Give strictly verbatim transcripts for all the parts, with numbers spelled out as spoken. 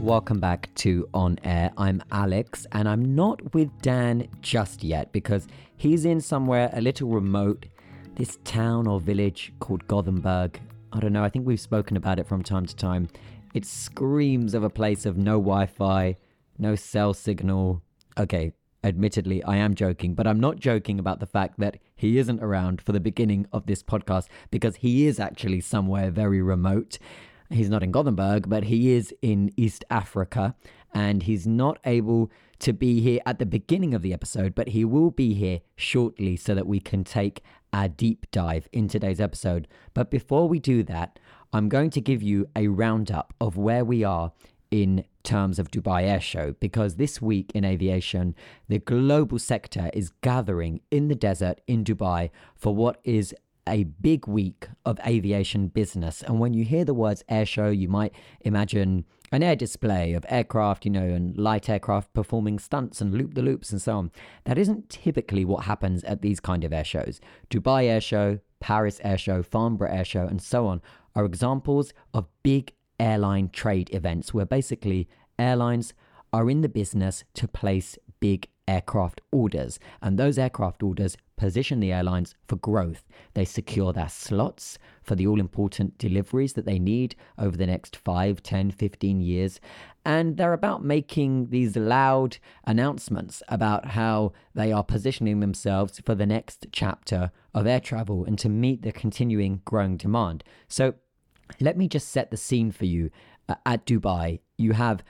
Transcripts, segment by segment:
Welcome back to On Air. I'm Alex, and I'm not with Dan just yet because he's in somewhere a little remote, this town or village called Gothenburg. I don't know, I think we've spoken about it from time to time. It screams of a place of no Wi-Fi, no cell signal. Okay, admittedly, I am joking, but I'm not joking about the fact that he isn't around for the beginning of this podcast because he is actually somewhere very remote. He's not in Gothenburg, but he is in East Africa, and he's not able to be here at the beginning of the episode, but he will be here shortly so that we can take a deep dive in today's episode. But before we do that, I'm going to give you a roundup of where we are in terms of Dubai Air Show, because this week in aviation, the global sector is gathering in the desert in Dubai for what is a big week of aviation business. And when you hear the words air show, you might imagine an air display of aircraft, you know, and light aircraft performing stunts and loop-the-loops and so on. That isn't typically what happens at these kind of air shows. Dubai Air Show, Paris Air Show, Farnborough Air Show, and so on are examples of big airline trade events where basically airlines are in the business to place big aircraft orders. And those aircraft orders position the airlines for growth. They secure their slots for the all-important deliveries that they need over the next five, ten, fifteen years. And they're about making these loud announcements about how they are positioning themselves for the next chapter of air travel and to meet the continuing growing demand. So let me just set the scene for you. Uh, at Dubai, you have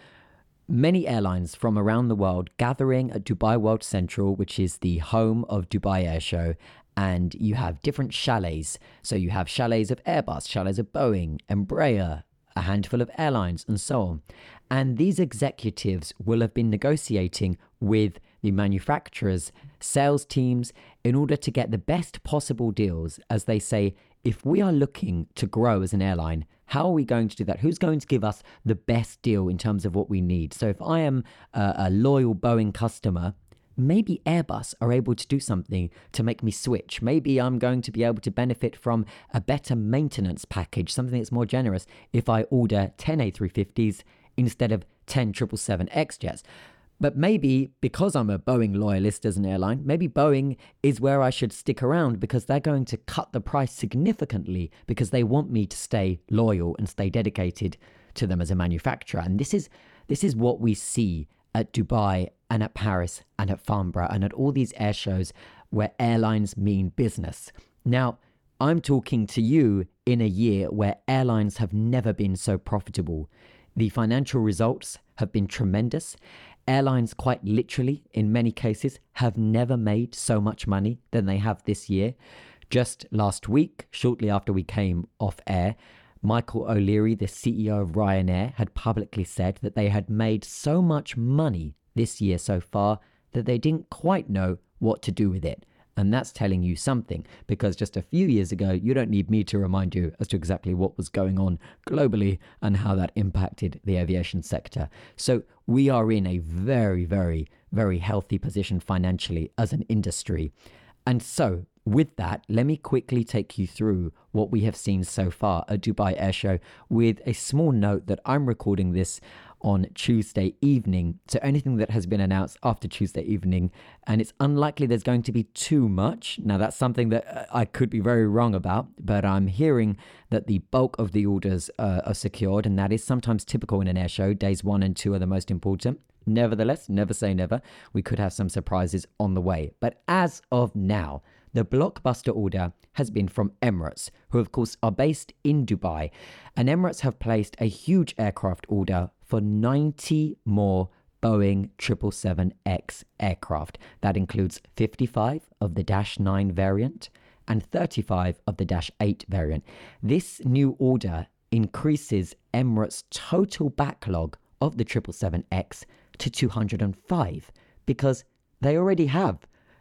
many airlines from around the world gathering at Dubai World Central, which is the home of Dubai Air Show, and you have different chalets. So you have chalets of Airbus, chalets of Boeing, Embraer, a handful of airlines, and so on. And these executives will have been negotiating with the manufacturers' sales teams in order to get the best possible deals as they say, if we are looking to grow as an airline, how are we going to do that? Who's going to give us the best deal in terms of what we need? So if I am a, a loyal Boeing customer, maybe Airbus are able to do something to make me switch. Maybe I'm going to be able to benefit from a better maintenance package, something that's more generous if I order ten A three fifties instead of ten seven seven X jets. But maybe because I'm a Boeing loyalist as an airline, maybe Boeing is where I should stick around because they're going to cut the price significantly because they want me to stay loyal and stay dedicated to them as a manufacturer. And this is this is what we see at Dubai and at Paris and at Farnborough and at all these air shows where airlines mean business. Now, I'm talking to you in a year where airlines have never been so profitable. The financial results have been tremendous. Airlines, quite literally, in many cases, have never made so much money than they have this year. Just last week, shortly after we came off air, Michael O'Leary, the C E O of Ryanair, had publicly said that they had made so much money this year so far that they didn't quite know what to do with it. And that's telling you something, because just a few years ago, you don't need me to remind you as to exactly what was going on globally and how that impacted the aviation sector. So we are in a very, very, very healthy position financially as an industry. And so with that, let me quickly take you through what we have seen so far at Dubai Air Show with a small note that I'm recording this on Tuesday evening. So anything that has been announced after Tuesday evening, and it's unlikely there's going to be too much. Now that's something that I could be very wrong about, but I'm hearing that the bulk of the orders uh, are secured, and that is sometimes typical in an air show. Days one and two are the most important. Nevertheless, never say never. We could have some surprises on the way. But as of now, the blockbuster order has been from Emirates, who of course are based in Dubai. And Emirates have placed a huge aircraft order for ninety more Boeing seven seven seven X aircraft. That includes fifty-five of the dash nine variant and thirty-five of the dash eight variant. This new order increases Emirates' total backlog of the seven seven seven X to two hundred five because they already have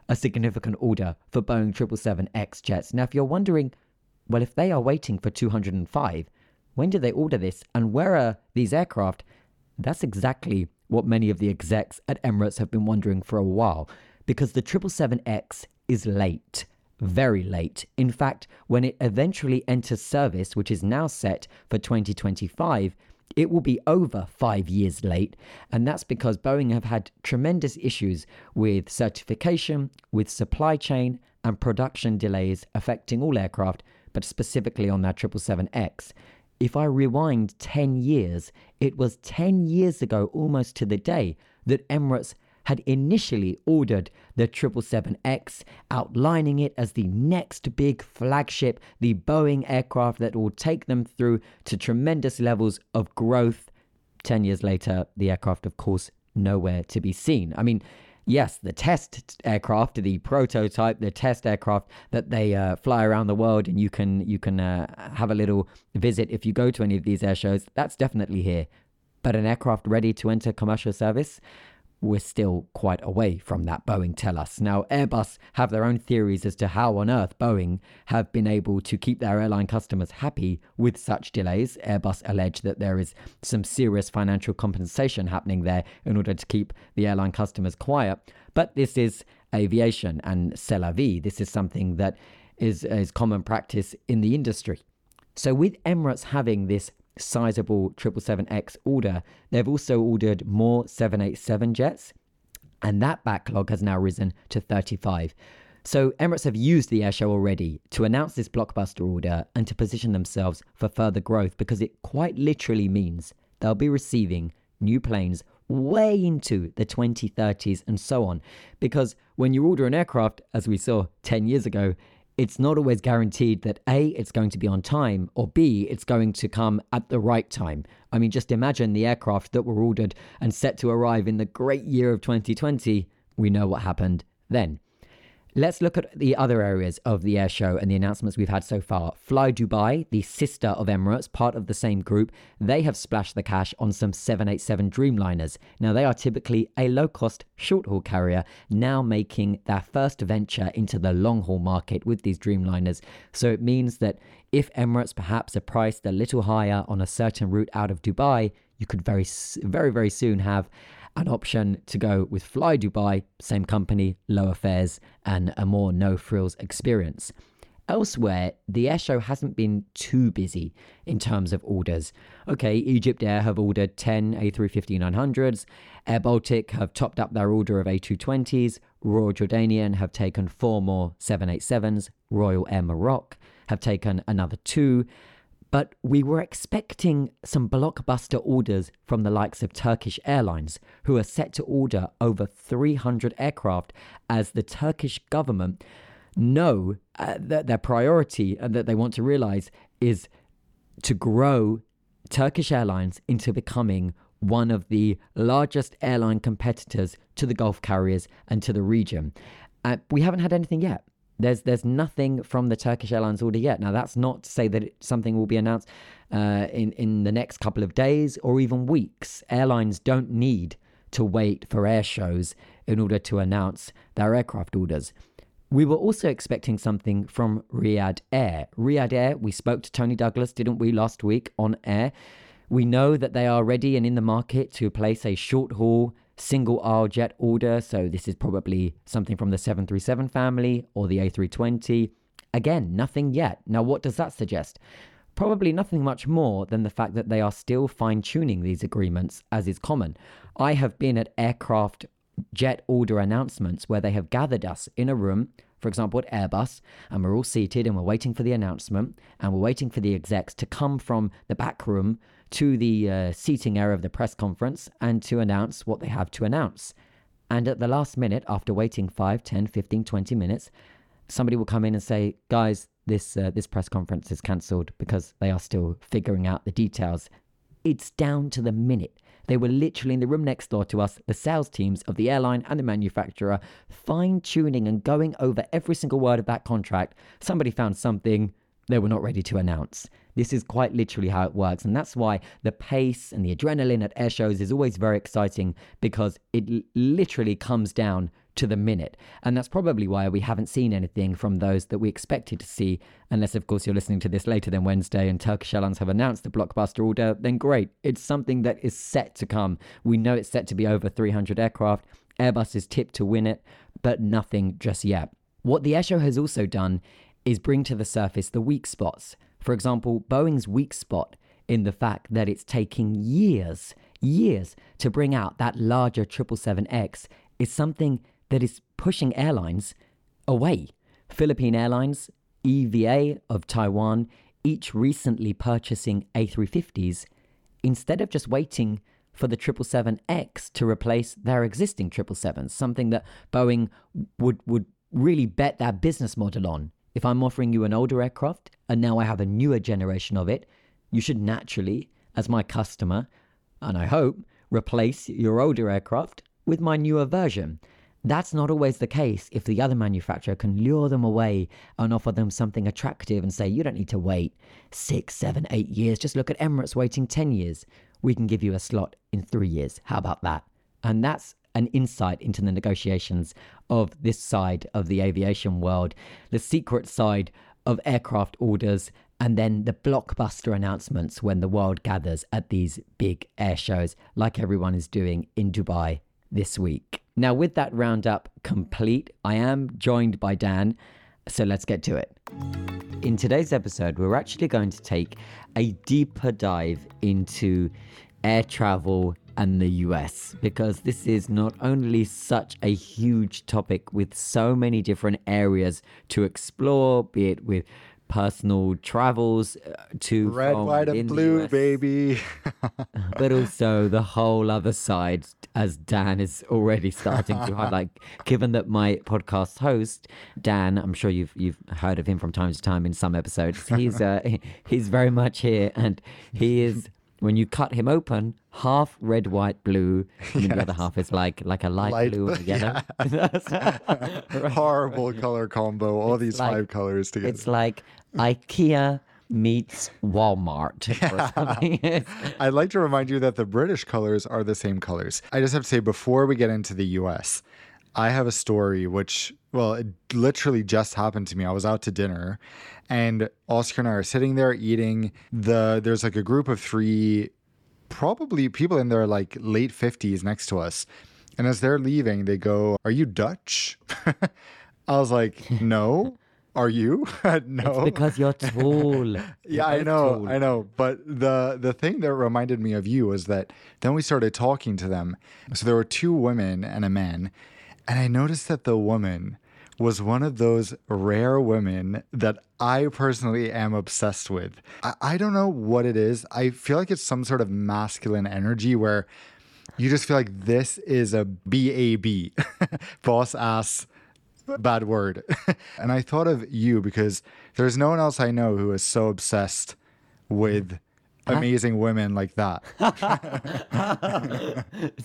a significant order for Boeing seven seven seven X jets. Now, if you're wondering, well, if they are waiting for two hundred five, when did they order this and where are these aircraft? That's exactly what many of the execs at Emirates have been wondering for a while, because the seven seven seven X is late, very late. In fact, when it eventually enters service, which is now set for twenty twenty-five, It will be over five years late, and that's because Boeing have had tremendous issues with certification, with supply chain and production delays affecting all aircraft, but specifically on that seven seventy-seven X. If I rewind ten years, it was ten years ago almost to the day that Emirates had initially ordered the seven seventy-seven X, outlining it as the next big flagship, the Boeing aircraft that will take them through to tremendous levels of growth. ten years later, the aircraft, of course, nowhere to be seen. I mean, yes, the test aircraft, the prototype, the test aircraft that they uh, fly around the world, and you can, you can uh, have a little visit if you go to any of these air shows, that's definitely here. But an aircraft ready to enter commercial service? We're still quite away from that, Boeing tell us. Now, Airbus have their own theories as to how on earth Boeing have been able to keep their airline customers happy with such delays. Airbus allege that there is some serious financial compensation happening there in order to keep the airline customers quiet. But this is aviation and c'est la vie. This is something that is, is common practice in the industry. So with Emirates having this sizable seven seventy-seven X order, they've also ordered more seven eighty-seven jets, and that backlog has now risen to thirty-five. So Emirates have used the airshow already to announce this blockbuster order and to position themselves for further growth, because it quite literally means they'll be receiving new planes way into the twenty thirties and so on. Because when you order an aircraft, as we saw ten years ago, it's not always guaranteed that A, it's going to be on time, or B, it's going to come at the right time. I mean, just imagine the aircraft that were ordered and set to arrive in the great year of twenty twenty. We know what happened then. Let's look at the other areas of the air show and the announcements we've had so far. Fly Dubai, the sister of Emirates, part of the same group, they have splashed the cash on some seven eighty-seven Dreamliners. Now, they are typically a low-cost short-haul carrier, now making their first venture into the long-haul market with these Dreamliners. So it means that if Emirates perhaps are priced a little higher on a certain route out of Dubai, you could very, very, very soon have an option to go with Fly Dubai, same company, lower fares, and a more no-frills experience. Elsewhere, the airshow hasn't been too busy in terms of orders. Okay, Egypt Air have ordered ten A three fifty nine hundreds, Air Baltic have topped up their order of A two twenties, Royal Jordanian have taken four more seven eighty-sevens, Royal Air Morocco have taken another two, but we were expecting some blockbuster orders from the likes of Turkish Airlines, who are set to order over three hundred aircraft as the Turkish government know uh, that their priority and that they want to realize is to grow Turkish Airlines into becoming one of the largest airline competitors to the Gulf carriers and to the region. Uh, we haven't had anything yet. There's there's nothing from the Turkish Airlines order yet. Now, that's not to say that it, something will be announced uh, in, in the next couple of days or even weeks. Airlines don't need to wait for air shows in order to announce their aircraft orders. We were also expecting something from Riyadh Air. Riyadh Air, we spoke to Tony Douglas, didn't we, last week on air. We know that they are ready and in the market to place a short-haul single aisle jet order, so this is probably something from the seven thirty-seven family or the A three twenty. Again, nothing yet. Now, what does that suggest? Probably nothing much more than the fact that they are still fine-tuning these agreements, as is common. I have been at aircraft jet order announcements where they have gathered us in a room, for example at Airbus, and we're all seated and we're waiting for the announcement, and we're waiting for the execs to come from the back room to the uh, seating area of the press conference and to announce what they have to announce. And at the last minute, after waiting five, ten, fifteen, twenty minutes, somebody will come in and say, guys, this uh, this press conference is cancelled because they are still figuring out the details. It's down to the minute. They were literally in the room next door to us, the sales teams of the airline and the manufacturer, fine-tuning and going over every single word of that contract. Somebody found something they were not ready to announce. This is quite literally how it works. And that's why the pace and the adrenaline at air shows is always very exciting, because it l- literally comes down to the minute. And that's probably why we haven't seen anything from those that we expected to see. Unless, of course, you're listening to this later than Wednesday and Turkish Airlines have announced the blockbuster order, then great. It's something that is set to come. We know it's set to be over three hundred aircraft. Airbus is tipped to win it, but nothing just yet. What the airshow has also done is bring to the surface the weak spots. For example, Boeing's weak spot in the fact that it's taking years, years to bring out that larger seven seventy-seven X is something that is pushing airlines away. Philippine Airlines, E V A of Taiwan, each recently purchasing A three fifties instead of just waiting for the seven seventy-seven X to replace their existing seven seventy-sevens, something that Boeing would would really bet their business model on. If I'm offering you an older aircraft and now I have a newer generation of it, you should naturally, as my customer, and I hope, replace your older aircraft with my newer version. That's not always the case if the other manufacturer can lure them away and offer them something attractive and say, you don't need to wait six, seven, eight years. Just look at Emirates waiting ten years. We can give you a slot in three years. How about that? And that's an insight into the negotiations of this side of the aviation world, the secret side of aircraft orders, and then the blockbuster announcements when the world gathers at these big air shows like everyone is doing in Dubai this week. Now, with that roundup complete, I am joined by Dan, so let's get to it. In today's episode, we're actually going to take a deeper dive into air travel and the U S, because this is not only such a huge topic with so many different areas to explore, be it with personal travels to red, white, and blue, baby. But also the whole other side, as Dan is already starting to highlight, given that my podcast host, Dan, I'm sure you've you've heard of him from time to time in some episodes. He's uh, he's very much here, and he is, when you cut him open, half red, white, blue, and yes. The other half is like like a light, light blue and yellow. Yeah. Right. Horrible color combo, all it's these like, five colors together. It's like IKEA meets Walmart. Yeah. Or something. I'd like to remind you that the British colors are the same colors. I just have to say, before we get into the U S, I have a story which, well, it literally just happened to me. I was out to dinner and Oscar and I are sitting there eating. The There's like a group of three, probably people in their like late fifties next to us. And as they're leaving, they go, "Are you Dutch?" I was like, "No." "Are you?" "No." "It's because you're tall." Yeah, you're I know, tall. I know. But the, the thing that reminded me of you was that then we started talking to them. So there were two women and a man. And I noticed that the woman was one of those rare women that I personally am obsessed with. I, I don't know what it is. I feel like it's some sort of masculine energy where you just feel like this is a B A B, boss ass, bad word. And I thought of you because there's no one else I know who is so obsessed with amazing women like that.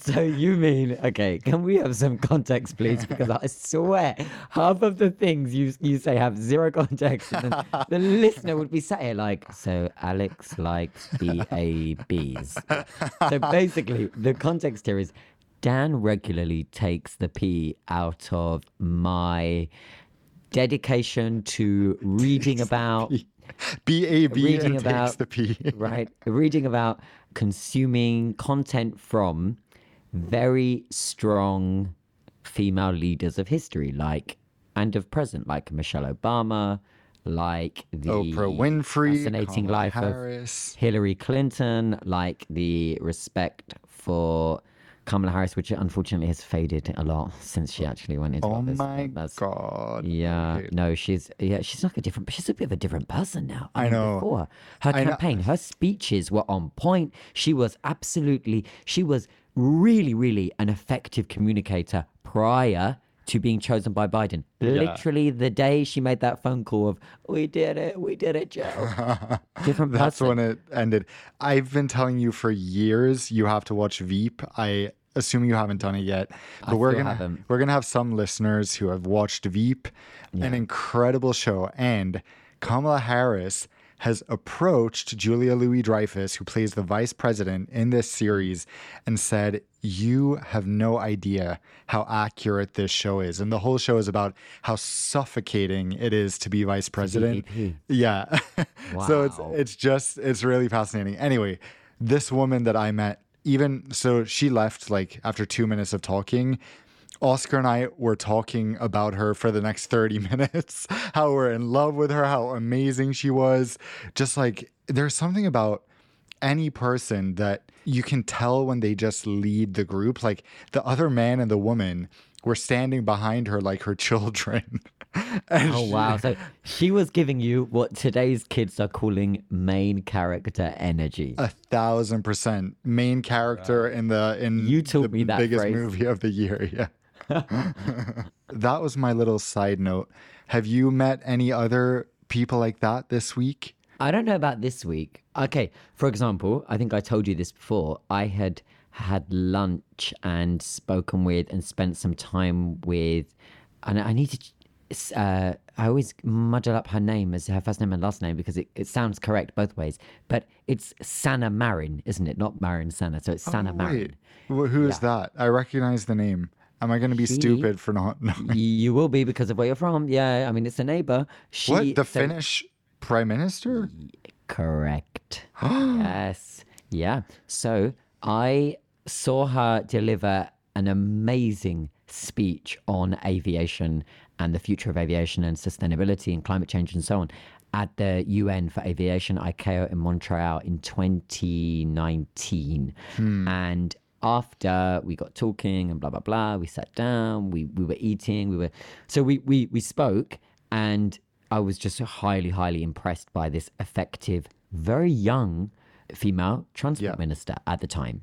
So you mean, okay, can we have some context, please? Because I swear, half of the things you you say have zero context. And the listener would be sat here like, so Alex likes B A Bs. So basically, the context here is Dan regularly takes the P out of my dedication to reading about... B A B and takes the P. Right. Reading about, consuming content from very strong female leaders of history, like, and of present, like Michelle Obama, like the Oprah Winfrey, fascinating Kamala life Harris. Of Hillary Clinton, like the respect for Kamala Harris, which unfortunately has faded a lot since she actually went into office. Oh my That's, God. Yeah. Dude. No, she's yeah, she's like a different, she's a bit of a different person now. I, I mean, know. Before, her I campaign, know. Her speeches were on point. She was absolutely, she was really, really an effective communicator prior to being chosen by Biden. Literally yeah. The day she made that phone call of, we did it, we did it, Joe. Different That's person. When it ended. I've been telling you for years, you have to watch Veep. I assume you haven't done it yet. But I we're gonna haven't. we're gonna have some listeners who have watched Veep, yeah. An incredible show. And Kamala Harris has approached Julia Louis-Dreyfus, who plays the vice president in this series, and said, "You have no idea how accurate this show is." And the whole show is about how suffocating it is to be vice president. D D P. Yeah. Wow. So it's it's just, it's really fascinating. Anyway, this woman that I met, even, so she left like after two minutes of talking. Oscar and I were talking about her for the next thirty minutes, how we're in love with her, how amazing she was. Just like, there's something about any person that you can tell when they just lead the group. Like the other man and the woman were standing behind her like her children. Oh, wow. So she was giving you what today's kids are calling main character energy. A thousand percent. Main character in the in you told the me that biggest phrase. Movie of the year. Yeah. That was my little side note. Have you met any other people like that this week? I don't know about this week. Okay. For example, I think I told you this before. I had had lunch and spoken with and spent some time with, and I need to Uh, I always muddle up her name as her first name and last name because it, it sounds correct both ways. But it's Sana Marin, isn't it? Not Marin Sana. So it's oh, Sana Marin. Well, who yeah. is that? I recognize the name. Am I going to be she, stupid for not knowing? You will be because of where you're from. Yeah, I mean, it's a neighbor. She, what? The so, Finnish prime minister? Correct. Yes. Yeah. So I saw her deliver an amazing speech on aviation and the future of aviation and sustainability and climate change and so on at the U N for Aviation, I C A O, in Montreal in twenty nineteen. Hmm. And after we got talking and blah, blah, blah, we sat down, we, we were eating, we were, so we, we, we spoke, and I was just highly, highly impressed by this effective, very young female transport yeah. minister at the time.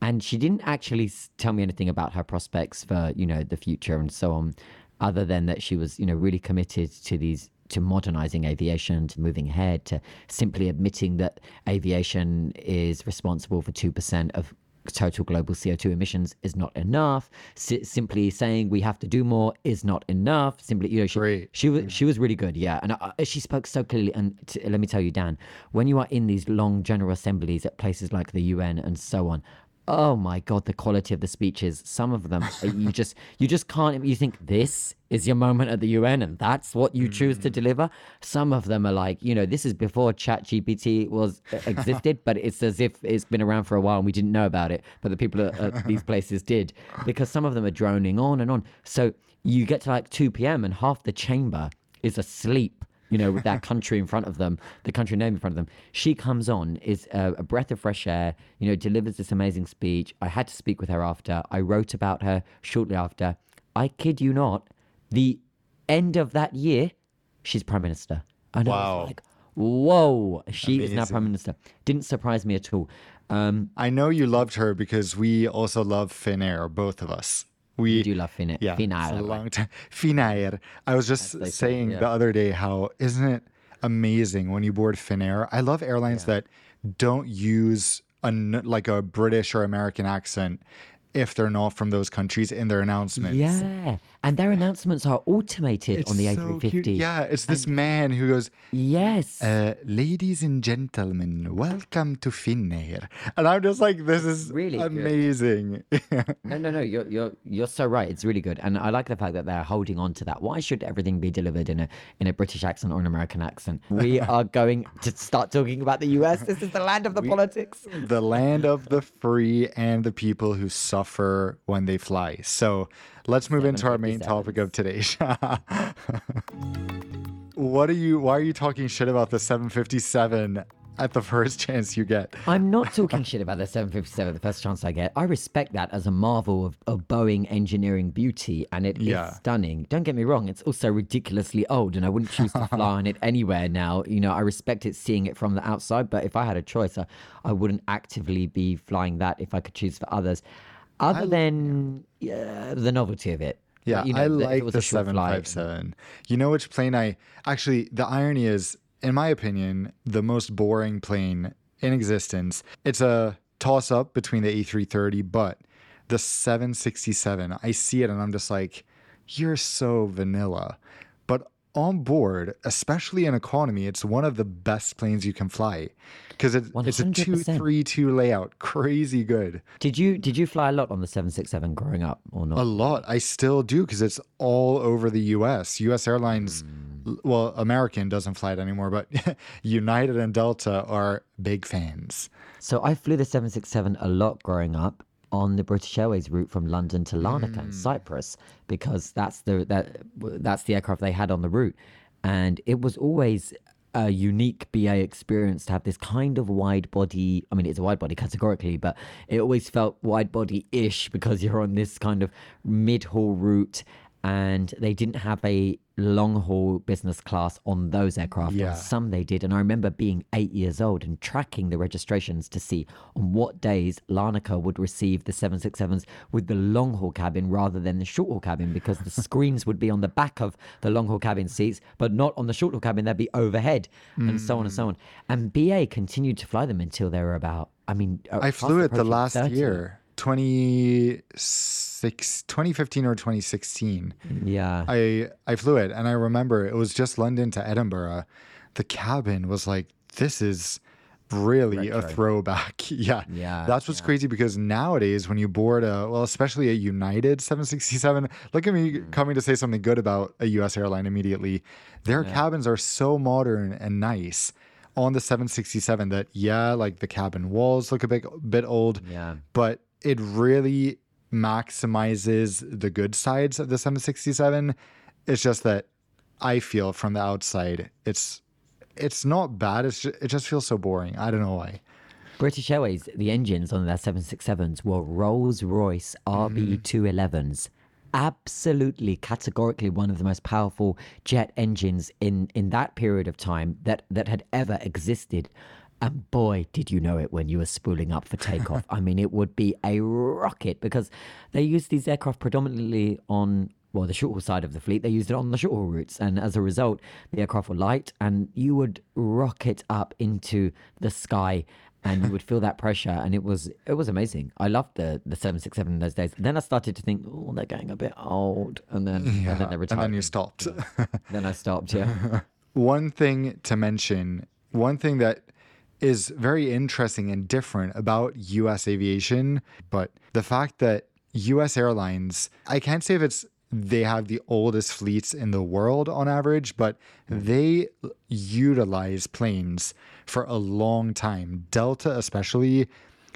And she didn't actually tell me anything about her prospects for, you know, the future and so on, other than that she was, you know, really committed to these, to modernizing aviation, to moving ahead, to simply admitting that aviation is responsible for two percent of total global C O two emissions is not enough. S- simply saying we have to do more is not enough. Simply, you know, she, Great. she was she was really good, yeah. And I, she spoke so clearly. And t- let me tell you, Dan, when you are in these long general assemblies at places like the U N and so on, oh my God, the quality of the speeches. Some of them, you just you just can't, you think this is your moment at the U N and that's what you choose to deliver. Some of them are like, you know, this is before ChatGPT was existed, but it's as if it's been around for a while and we didn't know about it, but the people at, at these places did, because some of them are droning on and on. So you get to like two p.m. and half the chamber is asleep, you know, with that country in front of them, the country name in front of them. She comes on, is a, a breath of fresh air, you know, delivers this amazing speech. I had to speak with her after. I wrote about her shortly after. I kid you not, the end of that year, she's prime minister. And wow. I was like, whoa, she Amazing. Is now prime minister. Didn't surprise me at all. Um, I know you loved her because we also love Finnair, both of us. We, we do love Finnair. Yeah, Finnair. It's a long time. Finnair. I was just saying say, yeah. the other day how isn't it amazing when you board Finnair? I love airlines yeah. that don't use a, like a British or American accent if they're not from those countries in their announcements. Yeah, and their announcements are automated it's on the so A three fifty. Cute. Yeah, it's this and, man who goes, yes, uh, ladies and gentlemen, welcome to Finnair. And I'm just like, this is really amazing. no, no, no, you're, you're, you're so right. It's really good. And I like the fact that they're holding on to that. Why should everything be delivered in a, in a British accent or an American accent? We are going to start talking about the U S. This is the land of the we, politics. The land of the free and the people who suffer when they fly. So let's move into our main topic of today. What are you, why are you talking shit about the seven fifty-seven at the first chance you get? I'm not talking shit about the seven fifty-seven the first chance I get. I respect that as a marvel of, of Boeing engineering beauty, and it yeah. is stunning. Don't get me wrong, it's also ridiculously old and I wouldn't choose to fly on it anywhere now. You know, I respect it seeing it from the outside, but if I had a choice, I, I wouldn't actively be flying that if I could choose for others. Other I, than uh, the novelty of it. Yeah, but, you know, I like the seven fifty-seven. You know which plane I... Actually, the irony is, in my opinion, the most boring plane in existence. It's a toss-up between the A three thirty, but the seven sixty-seven, I see it and I'm just like, you're so vanilla. But on board, especially in economy, it's one of the best planes you can fly because it, it's a two three two layout. Crazy good. Did you did you fly a lot on the seven sixty-seven growing up or not? A lot. I still do because it's all over the U S. U S Airlines, mm. well, American doesn't fly it anymore, but United and Delta are big fans. So I flew the seven sixty-seven a lot growing up on the British Airways route from London to Larnaca mm. in Cyprus, because that's the that that's the aircraft they had on the route, and it was always a unique B A experience to have this kind of wide body. I mean, it's a wide body categorically, but it always felt wide body ish because you're on this kind of mid haul route, and they didn't have a long haul business class on those aircraft. Yeah. Some they did. And I remember being eight years old and tracking the registrations to see on what days Larnaca would receive the seven sixty-sevens with the long haul cabin rather than the short haul cabin, because the screens would be on the back of the long haul cabin seats, but not on the short haul cabin. They'd be overhead mm. and so on and so on. And B A continued to fly them until they were about, I mean, I flew it the last thirty year. twenty fifteen or twenty sixteen. Yeah. I, I flew it, and I remember it was just London to Edinburgh. The cabin was like, this is really retro. A throwback. Yeah. Yeah. That's what's yeah. crazy, because nowadays when you board a, well, especially a United seven sixty-seven, look at me coming to say something good about a U S airline immediately. Their yeah. cabins are so modern and nice on the seven sixty-seven that, yeah, like the cabin walls look a bit, bit old, yeah. but it really maximizes the good sides of the seven sixty-seven. It's just that I feel from the outside, it's it's not bad. It's just, it just feels so boring. I don't know why. British Airways, the engines on their seven sixty-sevens were Rolls-Royce R B two elevens. Absolutely, categorically one of the most powerful jet engines in, in that period of time that, that had ever existed. And boy, did you know it when you were spooling up for takeoff. I mean, it would be a rocket, because they used these aircraft predominantly on, well, the short haul side of the fleet. They used it on the short haul routes. And as a result, the aircraft were light, and you would rocket up into the sky, and you would feel that pressure. And it was it was amazing. I loved the, the seven sixty-seven in those days. And then I started to think, oh, they're getting a bit old. And then, yeah. and then they retired. And then you stopped. Yeah. Then I stopped, yeah. One thing to mention, one thing that is very interesting and different about U S aviation, but the fact that U S airlines, I can't say if it's they have the oldest fleets in the world on average, but mm. they utilize planes for a long time. Delta especially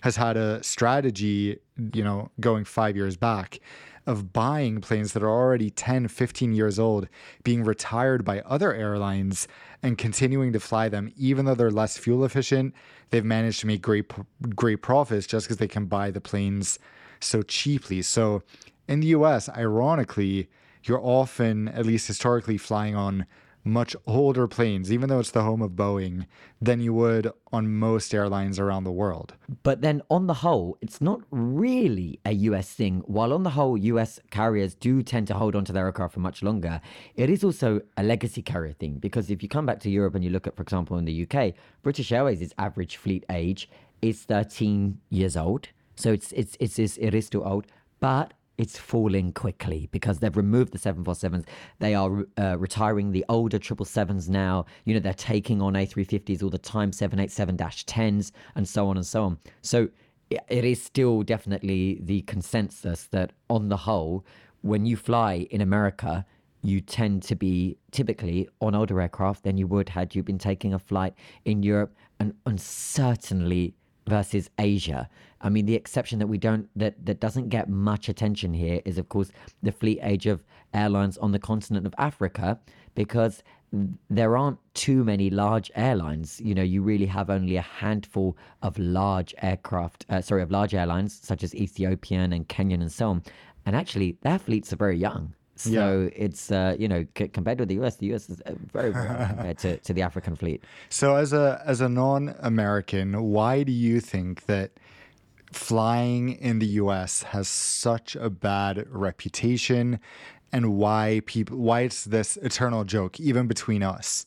has had a strategy, you know, going five years back of buying planes that are already ten, fifteen years old, being retired by other airlines and continuing to fly them, even though they're less fuel efficient. They've managed to make great, great profits just because they can buy the planes so cheaply. So in the U S, ironically, you're often, at least historically, flying on much older planes, even though it's the home of Boeing, than you would on most airlines around the world. But then on the whole, it's not really a U S thing. While on the whole, U S carriers do tend to hold onto their aircraft for much longer, it is also a legacy carrier thing. Because if you come back to Europe and you look at, for example, in the U K, British Airways' average fleet age is thirteen years old. So it's it's it's, it's it is still old, but it's falling quickly because they've removed the seven forty-sevens. They are uh, retiring the older triple sevens now. You know, they're taking on A three fifties all the time, seven eighty-seven dash tens, and so on and so on. So it is still definitely the consensus that on the whole, when you fly in America, you tend to be typically on older aircraft than you would had you been taking a flight in Europe and uncertainly versus Asia. I mean, the exception that we don't that, that doesn't get much attention here is, of course, the fleet age of airlines on the continent of Africa, because there aren't too many large airlines. You know, you really have only a handful of large aircraft, uh, sorry, of large airlines such as Ethiopian and Kenyan and so on. And actually, their fleets are very young. So yeah. it's, uh, you know, c- compared to the U S, the U S is very bad compared to, to the African fleet. So as a as a non-American, why do you think that flying in the U S has such a bad reputation, and why people why it's this eternal joke, even between us?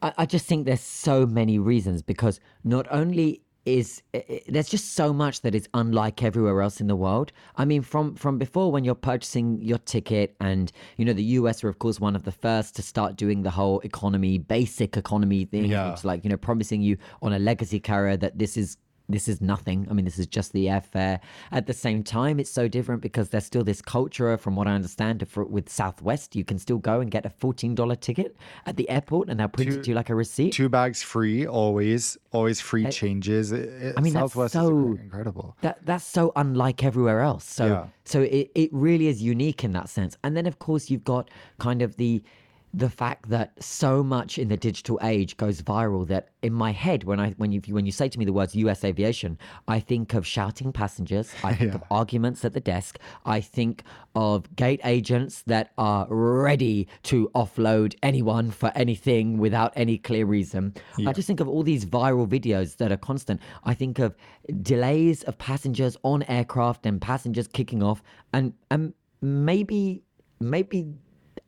I, I just think there's so many reasons, because not only is it, there's just so much that is unlike everywhere else in the world. I mean, from from before when you're purchasing your ticket, and you know, the U S were of course one of the first to start doing the whole economy, basic economy thing. Yeah. It's like, you know, promising you on a legacy carrier that this is this is nothing. I mean, this is just the airfare. At the same time, it's so different because there's still this culture, from what I understand, for, with Southwest, you can still go and get a fourteen dollars ticket at the airport, and they'll print two, it to you like a receipt. Two bags free, always, always free it, changes. It, I mean, Southwest that's so, is incredible. That, that's so unlike everywhere else. So, yeah. so it, it really is unique in that sense. And then, of course, you've got kind of the the fact that so much in the digital age goes viral that in my head, when I when you when you say to me the words U S aviation, I think of shouting passengers, I think yeah. of arguments at the desk, I think of gate agents that are ready to offload anyone for anything without any clear reason. Yeah. I just think of all these viral videos that are constant. I think of delays of passengers on aircraft and passengers kicking off, and and maybe maybe.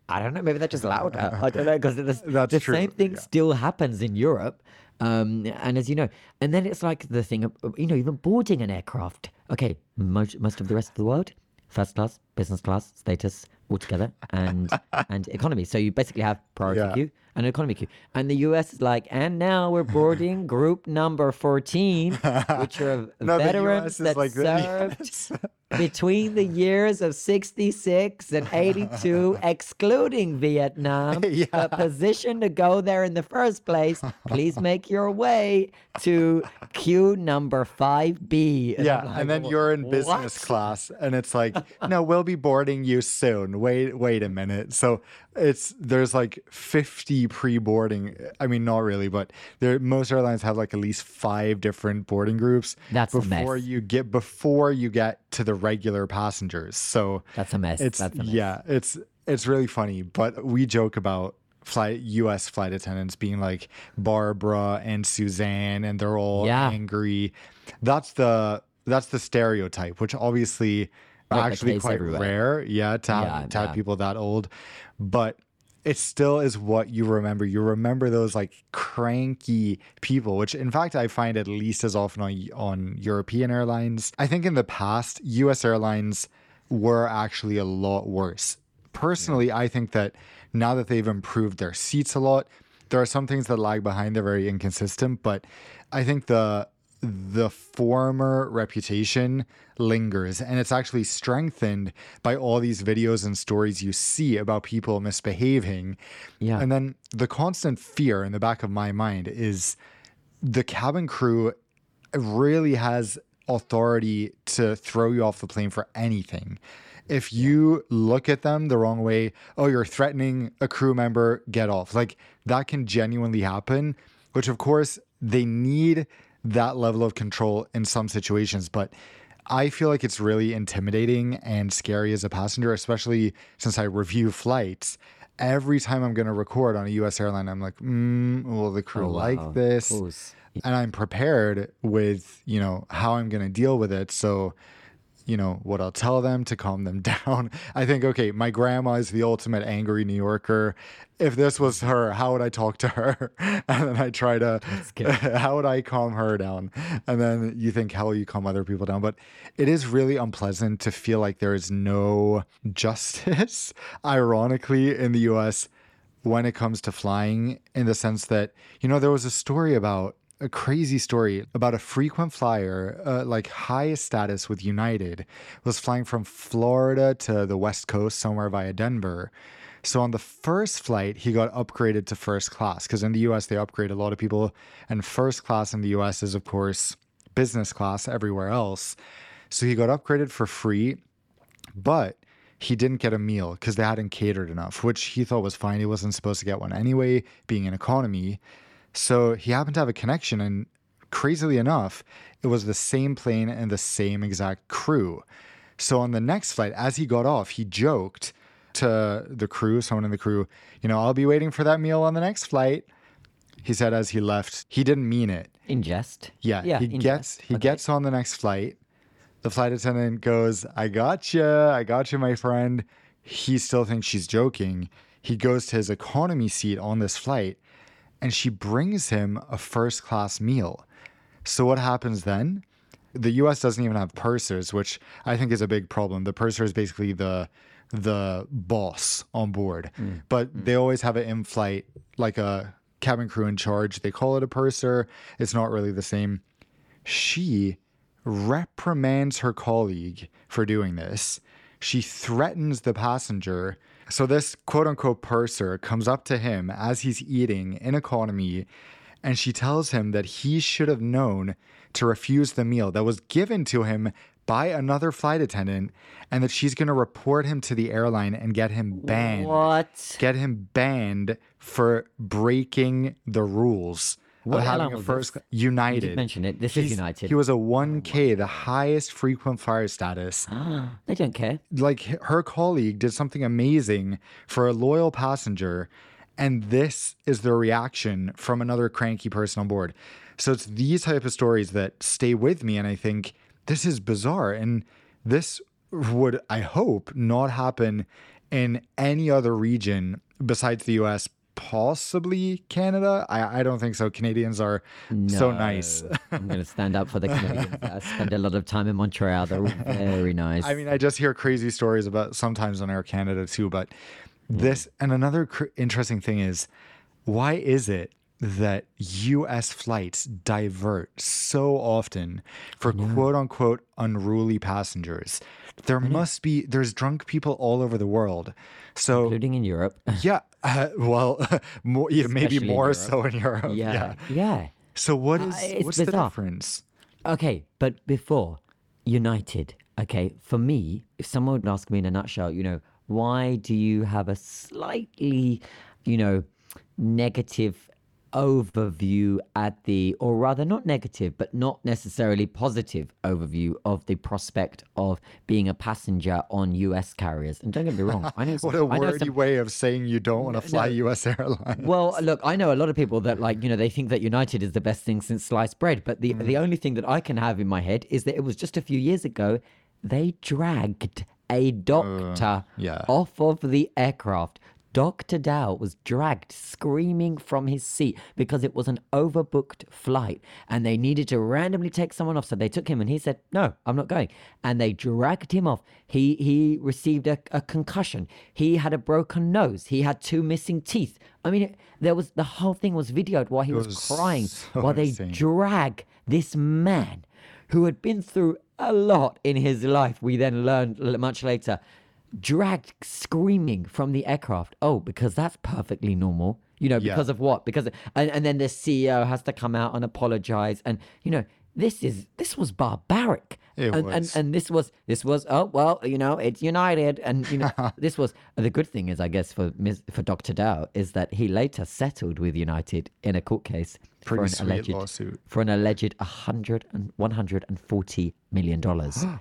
I don't know. Maybe that's just louder. I don't know, because the true. same thing yeah. still happens in Europe. Um, and as you know, and then it's like the thing of, you know, even boarding an aircraft. Okay, most, most of the rest of the world, first class, business class, status, all together, and and economy. So you basically have priority yeah. queue and economy queue. And the U S is like, and now we're boarding group number fourteen, which are no, veterans that like served between the years of sixty-six and eighty-two, excluding Vietnam, yeah. a position to go there in the first place. Please make your way to queue number five B. And yeah, like, and then well, you're in business what? class, and it's like, no, we'll be boarding you soon. Wait, wait a minute. So it's there's like fifty pre-boarding. I mean, not really, but there most airlines have like at least five different boarding groups. That's before a mess. you get before you get to the regular passengers. So that's a mess. It's, that's a mess. Yeah, it's it's really funny, but we joke about flight U S flight attendants being like Barbara and Suzanne, and they're all yeah. angry. That's the that's the stereotype, which obviously. Actually quite everywhere. rare yeah to have, yeah, to have yeah. people that old, but it still is what you remember. You remember those like cranky people, which in fact I find at least as often on, on European airlines. I think in the past U S airlines were actually a lot worse. Personally, yeah. I think that now that they've improved their seats a lot, there are some things that lag behind. They're very inconsistent, but I think the the former reputation lingers, and it's actually strengthened by all these videos and stories you see about people misbehaving. Yeah. And then the constant fear in the back of my mind is the cabin crew really has authority to throw you off the plane for anything. If you look at them the wrong way, oh, you're threatening a crew member, get off. Like that can genuinely happen, which of course they need that level of control in some situations, but I feel like it's really intimidating and scary as a passenger, especially since I review flights. Every time I'm going to record on a U S airline, I'm like, mm, will the crew oh, like wow. this? And I'm prepared with, you know, how I'm going to deal with it. So, you know, what I'll tell them to calm them down. I think, okay, my grandma is the ultimate angry New Yorker. If this was her, how would I talk to her? And then I try to, how would I calm her down? And then you think, how will you calm other people down? But it is really unpleasant to feel like there is no justice, ironically, in the U S when it comes to flying, in the sense that, you know, there was a story about a crazy story about a frequent flyer, uh, like high status with United, was flying from Florida to the West Coast somewhere via Denver. So on the first flight, he got upgraded to first class, because in the U S they upgrade a lot of people. And first class in the U S is, of course, business class everywhere else. So he got upgraded for free, but he didn't get a meal because they hadn't catered enough, which he thought was fine. He wasn't supposed to get one anyway, being an economy. So he happened to have a connection, and crazily enough, it was the same plane and the same exact crew. So on the next flight, as he got off, he joked to the crew, someone in the crew, you know, I'll be waiting for that meal on the next flight. He said as he left, he didn't mean it. In jest. Yeah, yeah he gets jest. he okay. gets on the next flight. The flight attendant goes, I gotcha, I gotcha, my friend. He still thinks she's joking. He goes to his economy seat on this flight, and she brings him a first-class meal. So what happens then? The U S doesn't even have pursers, which I think is a big problem. The purser is basically the the boss on board. Mm. But mm. they always have an in-flight, like a cabin crew in charge. They call it a purser. It's not really the same. She reprimands her colleague for doing this. She threatens the passenger. So this quote-unquote purser comes up to him as he's eating in economy, and she tells him that he should have known to refuse the meal that was given to him by another flight attendant and that she's going to report him to the airline and get him banned. What? Get him banned for breaking the rules. What having a first this? United. You did mention it. This He's, is United. He was a one K, the highest frequent flyer status. Ah, they don't care. Like, her colleague did something amazing for a loyal passenger, and this is the reaction from another cranky person on board. So it's these type of stories that stay with me, and I think this is bizarre. And this would, I hope, not happen in any other region besides the U S, possibly Canada. I, I don't think so. Canadians are no, so nice. I'm going to stand up for the Canadians. I spend a lot of time in Montreal. They're very nice. I mean, I just hear crazy stories about sometimes on Air Canada too. But this, and another cr- interesting thing is, why is it that U S flights divert so often for yeah. quote unquote unruly passengers? There must be, there's drunk people all over the world. So, including in Europe. Yeah. Uh, well, more, yeah, maybe more so in Europe. Yeah. Yeah. yeah. So what is, uh, what's bizarre. the difference? Okay. But before United, okay. For me, if someone would ask me in a nutshell, you know, why do you have a slightly, you know, negative overview at the, or rather not negative, but not necessarily positive overview of the prospect of being a passenger on U S carriers. And don't get me wrong, I know some, what a wordy some, way of saying you don't want to fly no, U S airlines. Well, look, I know a lot of people that, like, you know, they think that United is the best thing since sliced bread, but the mm. the only thing that I can have in my head is that it was just a few years ago they dragged a doctor uh, yeah. off of the aircraft. Doctor Dow was dragged screaming from his seat because it was an overbooked flight and they needed to randomly take someone off. So they took him and he said, no, I'm not going. And they dragged him off. He he received a, a concussion. He had a broken nose. He had two missing teeth. I mean, it, there was the whole thing was videoed while he was, was crying, so while they insane. drag this man who had been through a lot in his life. We then learned much later, dragged screaming from the aircraft. Oh, because that's perfectly normal. You know, because yeah. of what? Because and, and then the C E O has to come out and apologize. And, you know, this is this was barbaric. It and, was. and and this was this was oh well, you know, it's United, and you know this was the good thing is, I guess, for for Doctor Dow is that he later settled with United in a court case Pretty for an sweet alleged lawsuit. for an alleged one hundred and one hundred forty million dollars. Uh,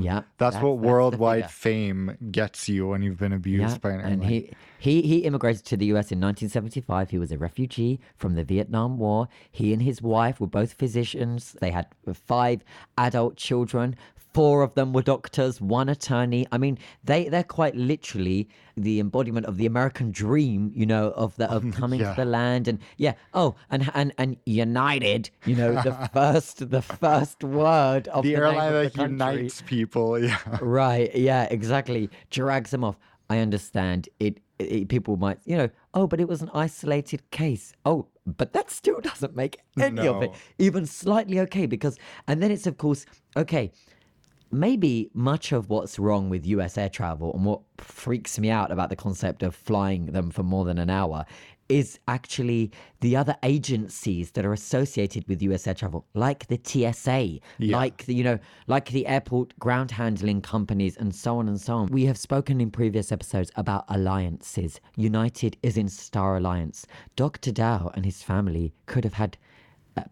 yeah, that's, that's what that's worldwide fame gets you when you've been abused yeah, by an airline. And he, he he immigrated to the U S in nineteen seventy-five. He was a refugee from the Vietnam War. He and his wife were both physicians. They had five adult children. Four of them were doctors, one attorney. I mean, they, they're quite literally the embodiment of the American dream, you know, of the of coming yeah. to the land. And yeah, oh, and and, and United, you know, the first the first word of the, the airline that the unites people. Yeah. Right. Yeah, exactly. Drags them off. I understand it, it. People might, you know, oh, but it was an isolated case. Oh, but that still doesn't make any no. of it even slightly okay, because, and then it's, of course, okay. Maybe much of what's wrong with U S air travel and what freaks me out about the concept of flying them for more than an hour is actually the other agencies that are associated with U S air travel, like the T S A, yeah. like the, you know, like the airport ground handling companies and so on and so on. We have spoken in previous episodes about alliances. United is in Star Alliance. Doctor Dow and his family could have had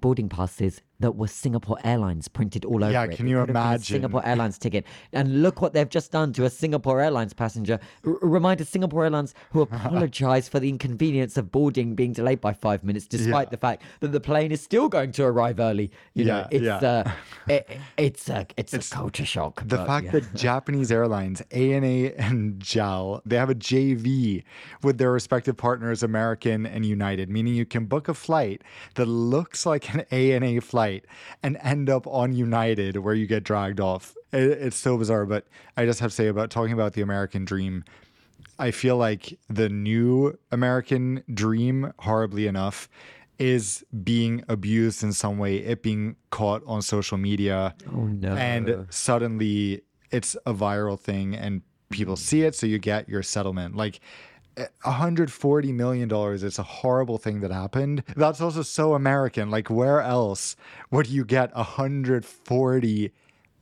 boarding passes that were Singapore Airlines printed all over yeah, it. Yeah, can you it imagine? A Singapore Airlines ticket. And look what they've just done to a Singapore Airlines passenger. R- reminded Singapore Airlines, who apologise for the inconvenience of boarding being delayed by five minutes, despite yeah. the fact that the plane is still going to arrive early. You yeah, know, it's, yeah. uh, it, it's, a, it's, it's a culture shock. The but, fact yeah. that Japanese Airlines, A N A and J A L, they have a J V with their respective partners, American and United, meaning you can book a flight that looks like an A N A flight and end up on United where you get dragged off. It's so bizarre. But I just have to say, about talking about the American dream, I feel like the new American dream, horribly enough, is being abused in some way, it being caught on social media. Oh, no. And suddenly it's a viral thing and people see it, so you get your settlement. Like, one hundred forty million dollars. It's a horrible thing that happened. That's also so American. Like, where else would you get 140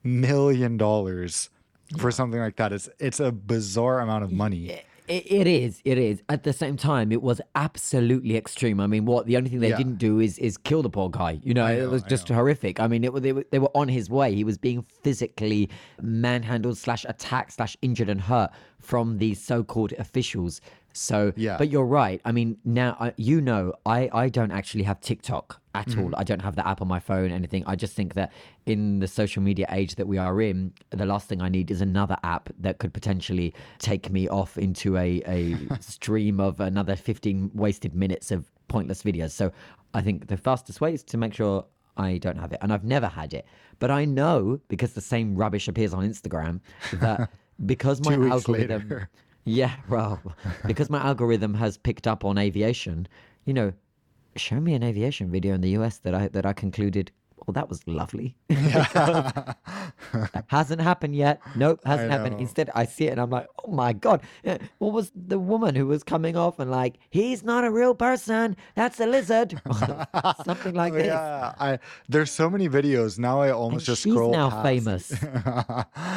million dollars for yeah. something like that. It's it's a bizarre amount of money. It, it, it is. It is. At the same time, it was absolutely extreme. I mean, what the only thing they yeah. didn't do is is kill the poor guy. You know, know it was just I horrific. I mean, it they were they were on his way. He was being physically manhandled, slash attacked, slash injured and hurt from these so-called officials. So, yeah. but you're right. I mean, now, uh, you know, I, I don't actually have TikTok at mm. all. I don't have the app on my phone, anything. I just think that in the social media age that we are in, the last thing I need is another app that could potentially take me off into a, a stream of another fifteen wasted minutes of pointless videos. So I think the fastest way is to make sure I don't have it. And I've never had it. But I know, because the same rubbish appears on Instagram, that because my algorithm... Later. Yeah, well, because my algorithm has picked up on aviation, you know, show me an aviation video in the U S that I that I concluded, well, that was lovely. Yeah. Hasn't happened yet. Nope, hasn't happened. Instead, I see it and I'm like, oh my God. What was the woman who was coming off and like, he's not a real person. That's a lizard. Something like oh, this. Yeah, I, there's so many videos. Now I almost and just she's scroll now past. Famous.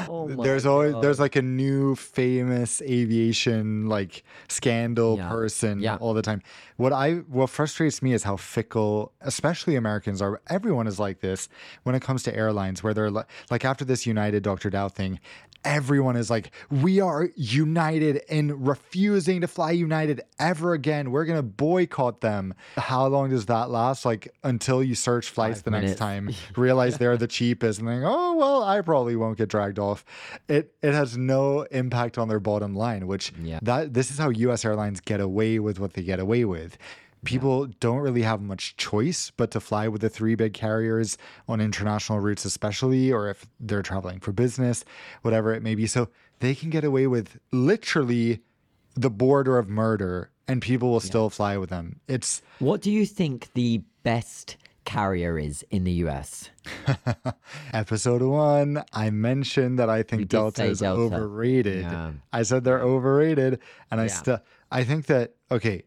Oh my there's God. always, there's like a new famous aviation, like scandal yeah. person yeah. all the time. What I, what frustrates me is how fickle, especially Americans are. Everyone is like this when it comes to airlines, where they're like, like after this United Doctor Dow thing, everyone is like, we are united and refusing to fly United ever again. We're going to boycott them. How long does that last? Like until you search flights Five the minutes. next time, realize they're the cheapest and think, oh, well, I probably won't get dragged off. It it has no impact on their bottom line, which yeah. that this is how U S airlines get away with what they get away with. People yeah. don't really have much choice but to fly with the three big carriers on international routes, especially, or if they're traveling for business, whatever it may be. So they can get away with literally the border of murder and people will yeah. still fly with them. It's what do you think the best carrier is in the U S? Episode one, I mentioned that I think Delta is Delta. overrated. Yeah. I said they're overrated and yeah. I still... I think that, okay,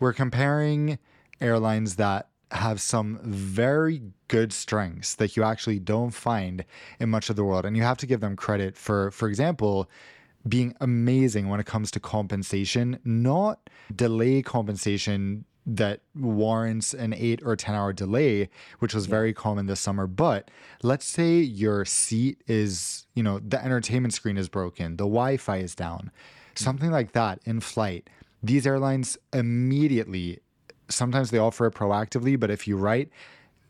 we're comparing airlines that have some very good strengths that you actually don't find in much of the world. And you have to give them credit for, for example, being amazing when it comes to compensation, not delay compensation that warrants an eight or ten hour delay, which was yeah. very common this summer. But let's say your seat is, you know, the entertainment screen is broken, the Wi-Fi is down, something like that in flight. These airlines immediately, sometimes they offer it proactively, but if you write,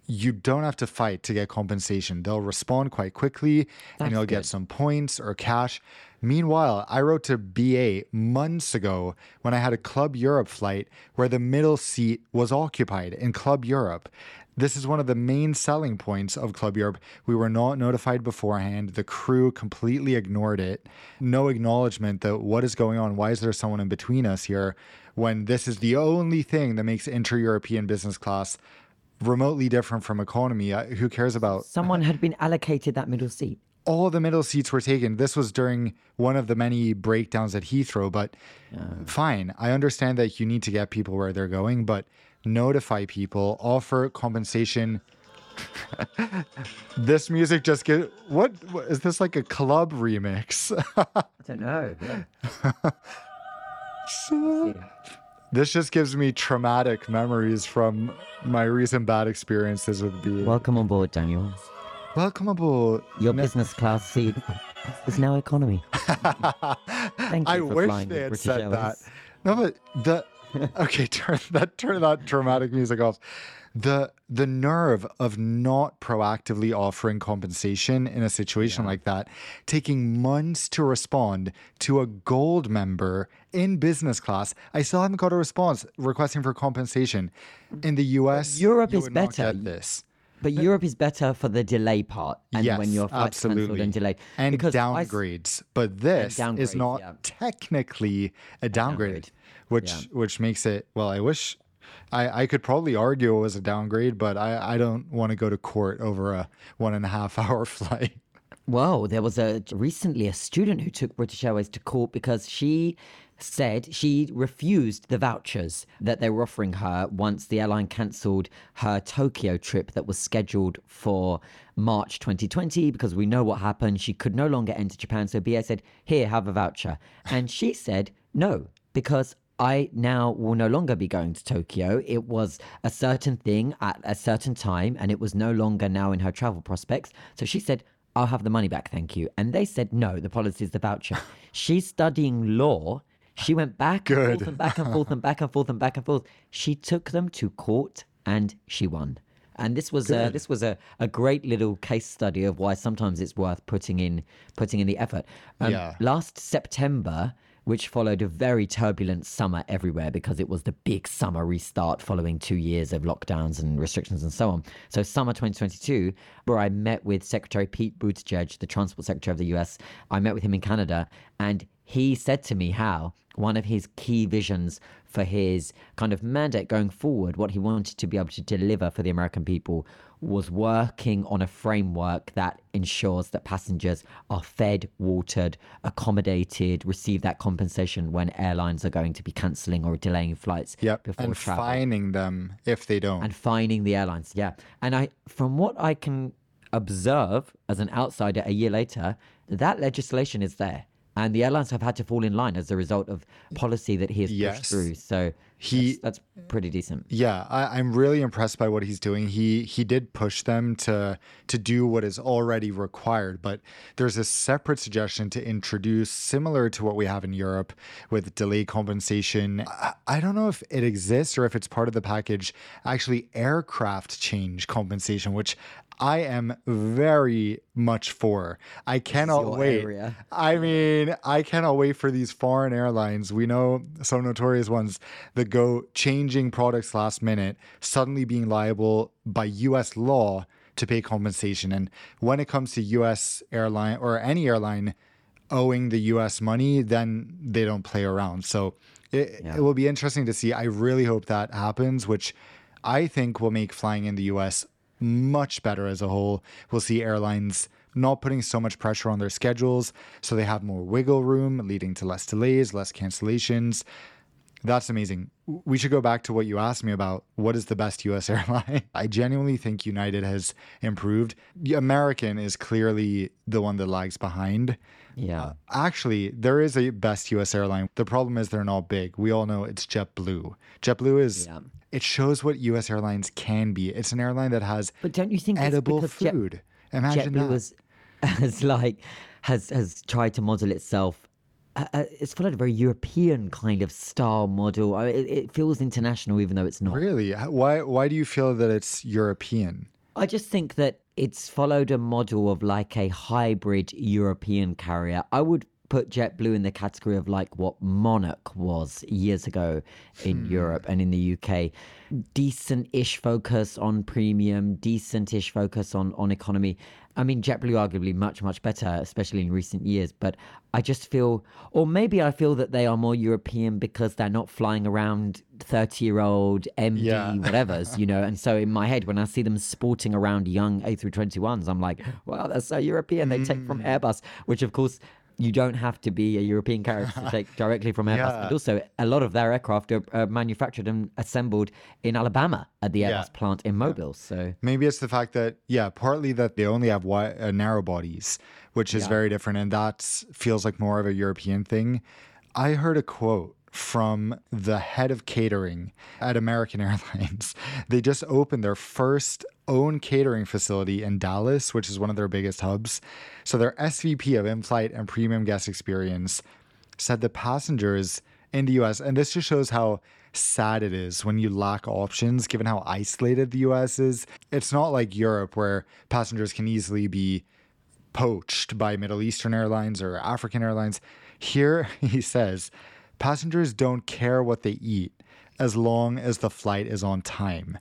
you don't have to fight to get compensation. They'll respond quite quickly That's and you'll good. get some points or cash. Meanwhile, I wrote to B A months ago when I had a Club Europe flight where the middle seat was occupied in Club Europe. This is one of the main selling points of Club Europe. We were not notified beforehand. The crew completely ignored it. No acknowledgement that what is going on? Why is there someone in between us here when this is the only thing that makes inter-European business class remotely different from economy? Who cares about... Someone had been allocated that middle seat. All the middle seats were taken. This was during one of the many breakdowns at Heathrow, but um. fine. I understand that you need to get people where they're going, but... notify people, offer compensation. This music just get what, what is this, like a club remix? I don't know. Yeah. So, this just gives me traumatic memories from my recent bad experiences with B A. Welcome on board, Daniel. Welcome aboard. Your no. business class seat is now economy. Thank you I for wish flying they had British said Airways. That. No, but the. Okay, turn that turn that dramatic music off. The the nerve of not proactively offering compensation in a situation yeah. like that, taking months to respond to a gold member in business class. I still haven't got a response requesting for compensation. In the U S, Europe is better. This. But, but Europe is better for the delay part and yes, when your flight's cancelled and delayed. And because downgrades. I, but this downgrades, is not yeah. technically a downgrade. downgrade. Which yeah. which makes it, well, I wish, I, I could probably argue it was a downgrade, but I, I don't want to go to court over a one and a half hour flight. Well, there was a recently a student who took British Airways to court because she said she refused the vouchers that they were offering her once the airline cancelled her Tokyo trip that was scheduled for March twenty twenty, because we know what happened. She could no longer enter Japan. So B A said, here, have a voucher. And she said, no, because I now will no longer be going to Tokyo. It was a certain thing at a certain time, and it was no longer now in her travel prospects. So she said, I'll have the money back, thank you. And they said, no, the policy is the voucher. She's studying law. She went back and forth and back and forth and back and forth and back and forth. She took them to court and she won. And this was Good. a this was a, a great little case study of why sometimes it's worth putting in putting in the effort. Um, yeah. Last September, which followed a very turbulent summer everywhere because it was the big summer restart following two years of lockdowns and restrictions and so on. So summer twenty twenty-two, where I met with Secretary Pete Buttigieg, the Transport Secretary of the U S. I met with him in Canada, and he said to me how one of his key visions for his kind of mandate going forward, what he wanted to be able to deliver for the American people, was working on a framework that ensures that passengers are fed, watered, accommodated, receive that compensation when airlines are going to be cancelling or delaying flights yep. before and travel. And fining them if they don't. And fining the airlines, yeah. And I, from what I can observe as an outsider a year later, that legislation is there. And the airlines have had to fall in line as a result of policy that he has yes. pushed through. So he, that's, that's pretty decent. Yeah, I, I'm really impressed by what he's doing. He he did push them to to do what is already required. But there's a separate suggestion to introduce, similar to what we have in Europe with delay compensation. I, I don't know if it exists or if it's part of the package, actually aircraft change compensation, which I am very much for. I cannot wait. Area. I mean, I cannot wait for these foreign airlines. We know some notorious ones that go changing products last minute, suddenly being liable by U S law to pay compensation. And when it comes to U S airline or any airline owing the U S money, then they don't play around. So it, yeah. it will be interesting to see. I really hope that happens, which I think will make flying in the U S much better as a whole. We'll see airlines not putting so much pressure on their schedules, so they have more wiggle room, leading to less delays, less cancellations. That's amazing. We should go back to what you asked me about. What is the best U S airline? I genuinely think United has improved. American is clearly the one that lags behind. Yeah. Uh, actually, there is a best U S airline. The problem is they're not big. We all know it's JetBlue. JetBlue is... Yeah. It shows what U S airlines can be. It's an airline that has but don't you think edible food. Jet, Imagine JetBlue that. Was, has, like, has, has tried to model itself. Uh, it's followed a very European kind of star model. I mean, it, it feels international, even though it's not. Really? Why, why do you feel that it's European? I just think that it's followed a model of like a hybrid European carrier. I would put JetBlue in the category of like what Monarch was years ago in hmm. Europe and in the U K. Decent-ish focus on premium, decent-ish focus on, on economy. I mean, JetBlue arguably much, much better, especially in recent years. But I just feel, or maybe I feel that they are more European because they're not flying around thirty-year-old M D yeah. whatevers, you know. And so in my head, when I see them sporting around young A three twenty-ones, I'm like, wow, that's so European. They mm. take from Airbus, which of course... You don't have to be a European carrier to take directly from Airbus. Yeah. But also, a lot of their aircraft are uh, manufactured and assembled in Alabama at the Airbus yeah. plant in Mobile. Yeah. So maybe it's the fact that, yeah, partly that they only have wide, uh, narrow bodies, which is yeah. very different. And that feels like more of a European thing. I heard a quote from the head of catering at American Airlines. They just opened their first own catering facility in Dallas, which is one of their biggest hubs. So their S V P of in-flight and premium guest experience said the passengers in the U S, and this just shows how sad it is when you lack options, given how isolated the U S is. It's not like Europe where passengers can easily be poached by Middle Eastern airlines or African airlines. Here, he says, passengers don't care what they eat as long as the flight is on time.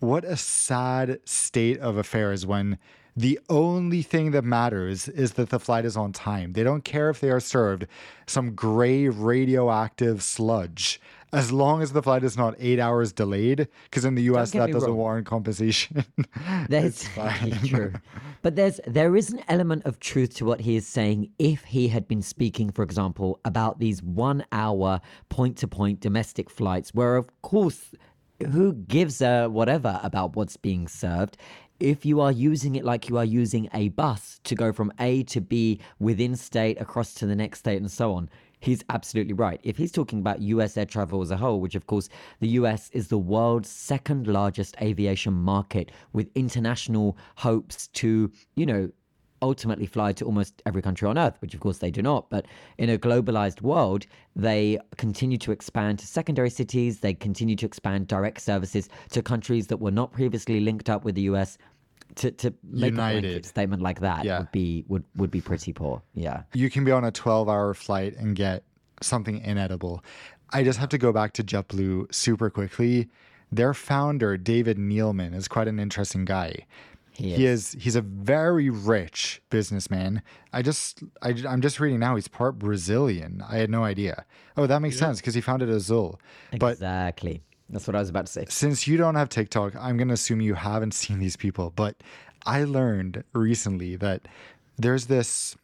What a sad state of affairs when the only thing that matters is that the flight is on time. They don't care if they are served some gray radioactive sludge as long as the flight is not eight hours delayed, because in the U S that doesn't wrong. warrant compensation. That's true. But there's there is an element of truth to what he is saying. If he had been speaking, for example, about these one-hour point-to-point domestic flights, where of course, who gives a whatever about what's being served? If you are using it like you are using a bus to go from A to B within state, across to the next state and so on, he's absolutely right. If he's talking about U S air travel as a whole, which of course the U S is the world's second largest aviation market, with international hopes to, you know, ultimately fly to almost every country on earth, which of course they do not. But in a globalized world, they continue to expand to secondary cities. They continue to expand direct services to countries that were not previously linked up with the U S. To to make United. a blanket statement like that yeah. would be would, would be pretty poor. Yeah. You can be on a twelve-hour flight and get something inedible. I just have to go back to JetBlue super quickly. Their founder, David Neilman, is quite an interesting guy. He is. He is he's a very rich businessman. I just I, I'm just reading now. He's part Brazilian. I had no idea. Oh, that makes yeah. sense because he founded Azul. Exactly. But that's what I was about to say. Since you don't have TikTok, I'm going to assume you haven't seen these people. But I learned recently that there's this,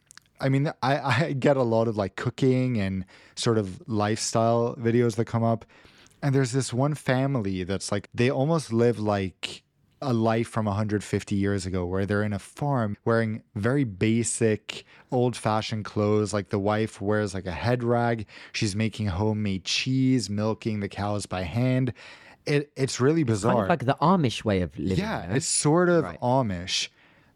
I mean, I, I get a lot of like cooking and sort of lifestyle videos that come up. And there's this one family that's like, they almost live like a life from one hundred fifty years ago, where they're in a farm wearing very basic old-fashioned clothes. Like the wife wears like a head rag, she's making homemade cheese, milking the cows by hand. It it's really bizarre. It's kind of like the Amish way of living. Yeah, right? It's sort of right. Amish.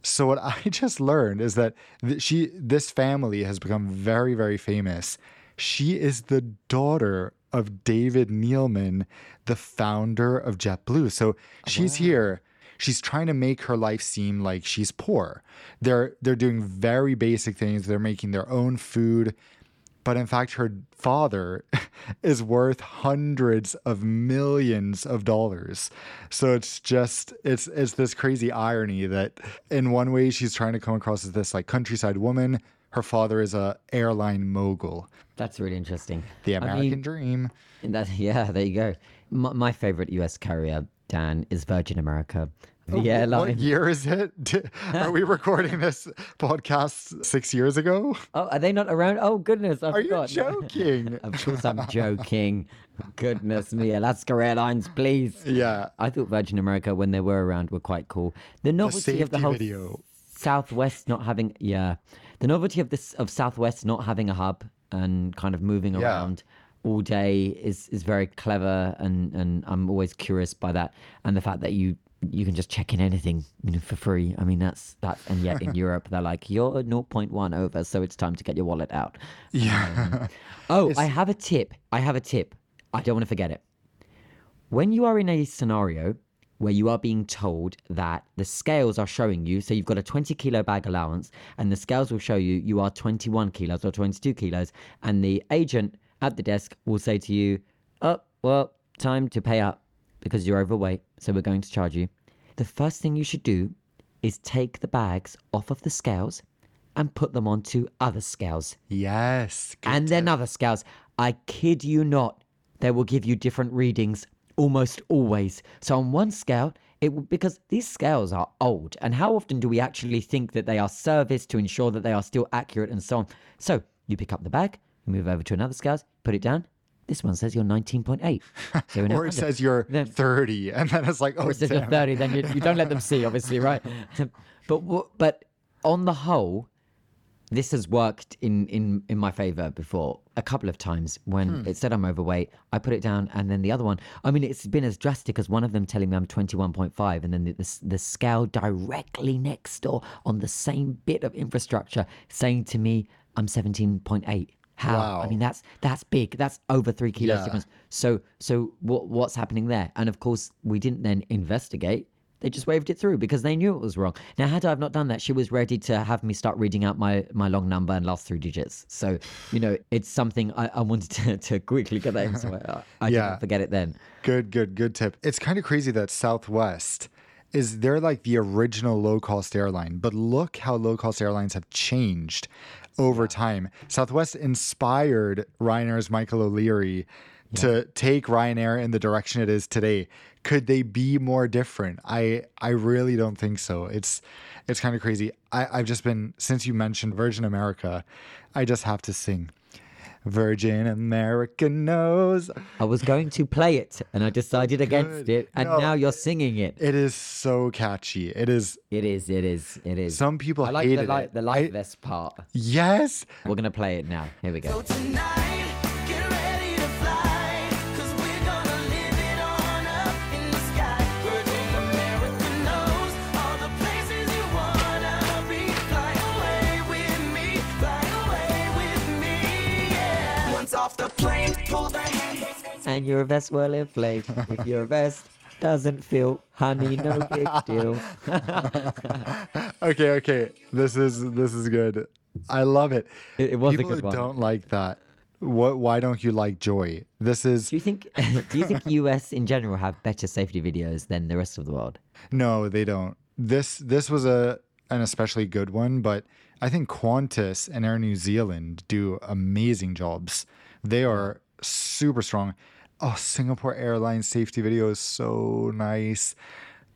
So what I just learned is that th- she this family has become very, very famous. She is the daughter of David Neilman, the founder of JetBlue. So she's wow. here. She's trying to make her life seem like she's poor. They're they're doing very basic things. They're making their own food. But in fact, her father is worth hundreds of millions of dollars. So it's just, it's it's this crazy irony that in one way she's trying to come across as this like countryside woman. Her father is a airline mogul. That's really interesting. The American I mean, dream. That, yeah, there you go. My, my favorite U S carrier, Dan, is Virgin America. The oh, airline. What year is it? Are we recording this podcast six years ago? Oh, are they not around? Oh, goodness. I've are forgotten. You joking? Of course I'm joking. Goodness me. Alaska Airlines, please. Yeah. I thought Virgin America, when they were around, were quite cool. The novelty the of the whole video. Southwest not having... Yeah. The novelty of this of Southwest not having a hub and kind of moving yeah. around all day is, is very clever, and, and I'm always curious by that, and the fact that you you can just check in anything, you know, for free. I mean, that's that. And yet in Europe they're like, you're zero point one over, so it's time to get your wallet out. Yeah. Um, oh, it's... I have a tip. I have a tip. I don't want to forget it. When you are in a scenario where you are being told that the scales are showing you, so you've got a twenty kilo bag allowance, and the scales will show you you are twenty-one kilos or twenty-two kilos, and the agent at the desk will say to you, oh, well, time to pay up because you're overweight, so we're going to charge you. The first thing you should do is take the bags off of the scales and put them onto other scales. Yes. And tip. Then other scales. I kid you not, they will give you different readings almost always. So on one scale, it because these scales are old, and how often do we actually think that they are serviced to ensure that they are still accurate and so on? So you pick up the bag, you move over to another scales, put it down. This one says you're nineteen point eight. So or it says you're then, thirty, and then it's like, oh, it says you're thirty, then you, you don't let them see, obviously, right? But but on the whole, this has worked in, in, in my favor before a couple of times when hmm. it said I'm overweight. I put it down, and then the other one, I mean, it's been as drastic as one of them telling me I'm twenty-one point five, and then the, the, the scale directly next door on the same bit of infrastructure saying to me I'm seventeen point eight. How? Wow. I mean, that's that's big. That's over three kilos yeah. difference. So so what what's happening there? And of course, we didn't then investigate. They just waved it through because they knew it was wrong. Now, had I not done that, she was ready to have me start reading out my, my long number and last three digits. So, you know, it's something I, I wanted to, to quickly get that in. So I, I yeah. didn't forget it then. Good, good, good tip. It's kind of crazy that Southwest is they're like the original low-cost airline. But look how low-cost airlines have changed over time. Southwest inspired Ryanair's Michael O'Leary yeah. to take Ryanair in the direction it is today. Could they be more different? I I really don't think so. It's it's kind of crazy. I, I've just been, since you mentioned Virgin America, I just have to sing Virgin America Knows. I was going to play it and I decided against Good. it, and no, now you're singing it. It is so catchy. It is. It is. It is. It is. Some people I like hated the light, it. the light vest part. Yes. We're going to play it now. Here we go. So tonight, get ready to fly, because we're going to live it on up in the sky. Virgin America knows all the places you want to be. Fly away with me. Fly away with me. Yeah. Once off the plane, pull the handle. And your vest will inflate. If your vest doesn't feel, honey, no big deal. okay, okay. This is this is good. I love it. It, it was People a good one. People don't like that. What? Why don't you like Joy? This is. Do you think? Do you think U S in general have better safety videos than the rest of the world? No, they don't. This this was a an especially good one, but I think Qantas and Air New Zealand do amazing jobs. They are super strong. Oh, Singapore Airlines safety video is so nice.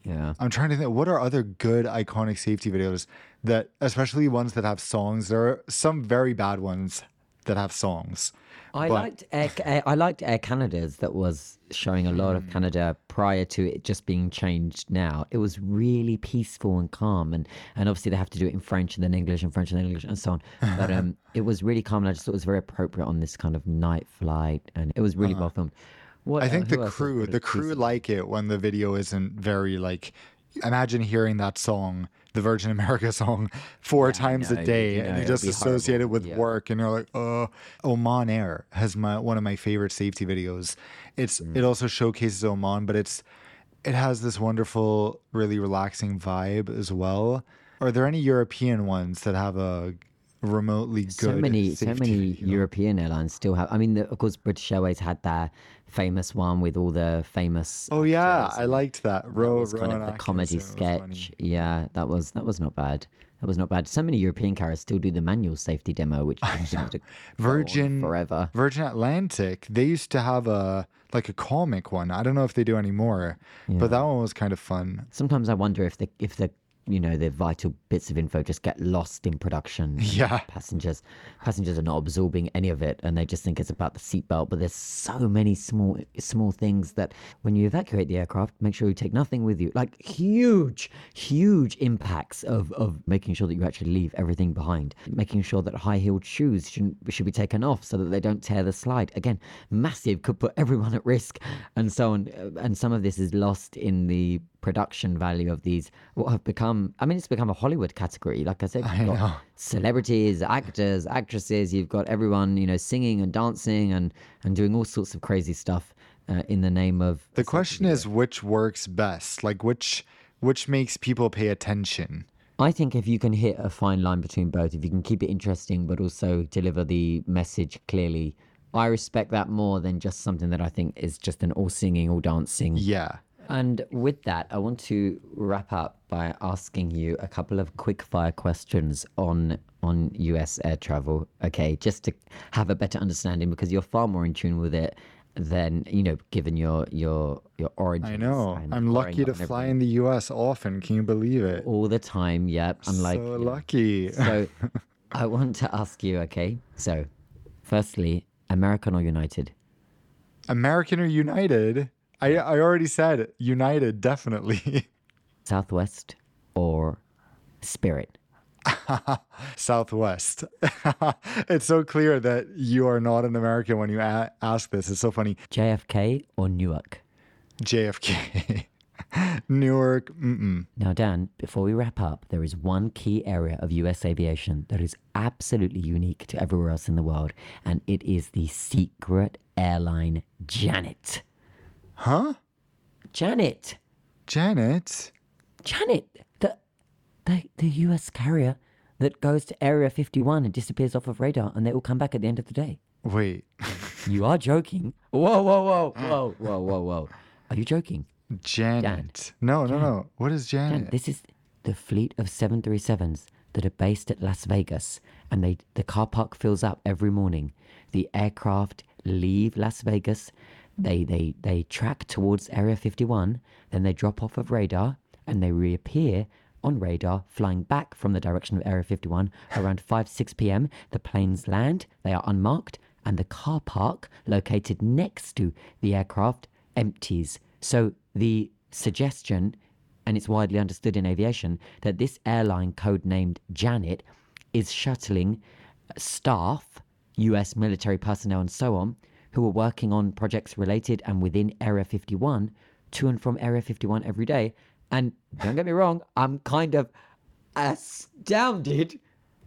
Yeah, I'm trying to think. What are other good iconic safety videos that, especially ones that have songs? There are some very bad ones that have songs. I but... liked Air, I liked Air Canada's that was showing a lot of Canada prior to it just being changed now. It was really peaceful and calm, and, and obviously they have to do it in French and then English and French and then English and so on. But um, it was really calm, and I just thought it was very appropriate on this kind of night flight, and it was really uh-huh. well filmed. What, I think uh, the crew, the crew like it when the video isn't very like. Imagine hearing that song, the Virgin America song, four yeah, times no, a day, you know, and you just associate it with yeah. work, and you're like, oh. Oman Air has my one of my favorite safety videos. It's mm. it also showcases Oman, but it's it has this wonderful, really relaxing vibe as well. Are there any European ones that have a remotely good? So many, safety, so many you know? European airlines still have. I mean, the, of course, British Airways had their famous one with all the famous. Oh yeah, I liked that. Row, that was row kind of the comedy sketch. Yeah, that was that was not bad. That was not bad. So many European carriers still do the manual safety demo, which Virgin forever. Virgin Atlantic. They used to have a like a comic one. I don't know if they do anymore, yeah. but that one was kind of fun. Sometimes I wonder if the if the. you know, the vital bits of info just get lost in production. Yeah. Passengers passengers are not absorbing any of it, and they just think it's about the seatbelt. But there's so many small small things that when you evacuate the aircraft, make sure you take nothing with you. Like huge, huge impacts of, of making sure that you actually leave everything behind. Making sure that high-heeled shoes shouldn't, should be taken off so that they don't tear the slide. Again, massive, could put everyone at risk and so on. And some of this is lost in the production value of these, what have become, I mean, it's become a Hollywood category. Like I said, you've I got know. celebrities, actors, actresses, you've got everyone, you know, singing and dancing and, and doing all sorts of crazy stuff uh, in the name of... The question is which works best, like which which makes people pay attention? I think if you can hit a fine line between both, if you can keep it interesting but also deliver the message clearly, I respect that more than just something that I think is just an all singing, all dancing. Yeah. And with that, I want to wrap up by asking you a couple of quick fire questions on on U S air travel, okay, just to have a better understanding, because you're far more in tune with it than, you know, given your your your origins. I know. I'm lucky to fly in the U S often. Can you believe it? All the time, yep. I'm like, so lucky. So I want to ask you, okay, so firstly, American or United? American or United? I, I already said it. United, definitely. Southwest or Spirit? Southwest. It's so clear that you are not an American when you a- ask this. It's so funny. J F K or Newark? J F K. Newark. Mm-mm. Now, Dan, before we wrap up, there is one key area of U S aviation that is absolutely unique to everywhere else in the world, and it is the secret airline Janet. Huh? Janet. Janet? Janet, the, the the U S carrier that goes to Area fifty-one and disappears off of radar, and they all come back at the end of the day. Wait. You are joking. Whoa, whoa, whoa, whoa, whoa, whoa, whoa. Are you joking? Janet. Jan. No, Jan. no, no. What is Janet? Jan, this is the fleet of seven thirty-sevens that are based at Las Vegas, and they the car park fills up every morning. The aircraft leave Las Vegas, they they they track towards Area fifty-one, then they drop off of radar and they reappear on radar, flying back from the direction of Area fifty-one around five, six p.m. The planes land, they are unmarked, and the car park located next to the aircraft empties. So the suggestion, and it's widely understood in aviation, that this airline codenamed Janet is shuttling staff, U S military personnel and so on, who are working on projects related and within Area fifty-one, to and from Area fifty-one every day. And don't get me wrong, I'm kind of astounded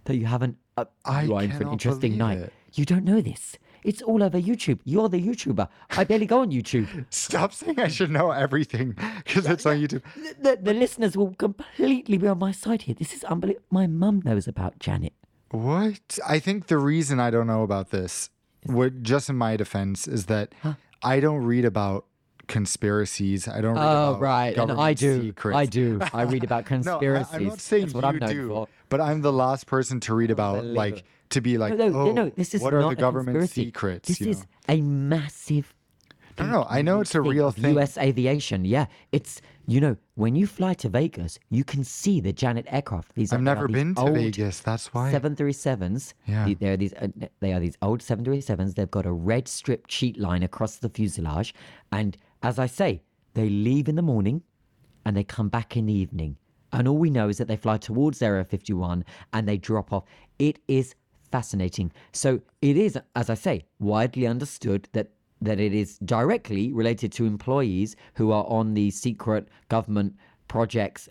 that you haven't uh, you are in for an interesting night. It. You don't know this. It's all over YouTube. You're the YouTuber. I barely go on YouTube. Stop saying I should know everything because it's on YouTube. The, the, the listeners will completely be on my side here. This is unbelievable. My mum knows about Janet. What? I think the reason I don't know about this, what, just in my defense, is that huh? I don't read about conspiracies. I don't read oh, about right. government and I do. secrets. I do. I read about conspiracies. No, I, I'm not saying That's what you I'm do, for. But I'm the last person to read about, like, to be like, no, no, oh, no, this is what are the government secrets? This you is know? a massive... No, no, I know it's a real thing. U S aviation, yeah. It's, you know, when you fly to Vegas, you can see the Janet aircraft. These I've never been to Vegas, that's why. seven thirty-sevens. Yeah. They are these, uh, they are these old seven thirty-sevens. They've got a red strip sheet line across the fuselage. And as I say, they leave in the morning and they come back in the evening. And all we know is that they fly towards Area fifty-one and they drop off. It is fascinating. So it is, as I say, widely understood that that it is directly related to employees who are on the secret government projects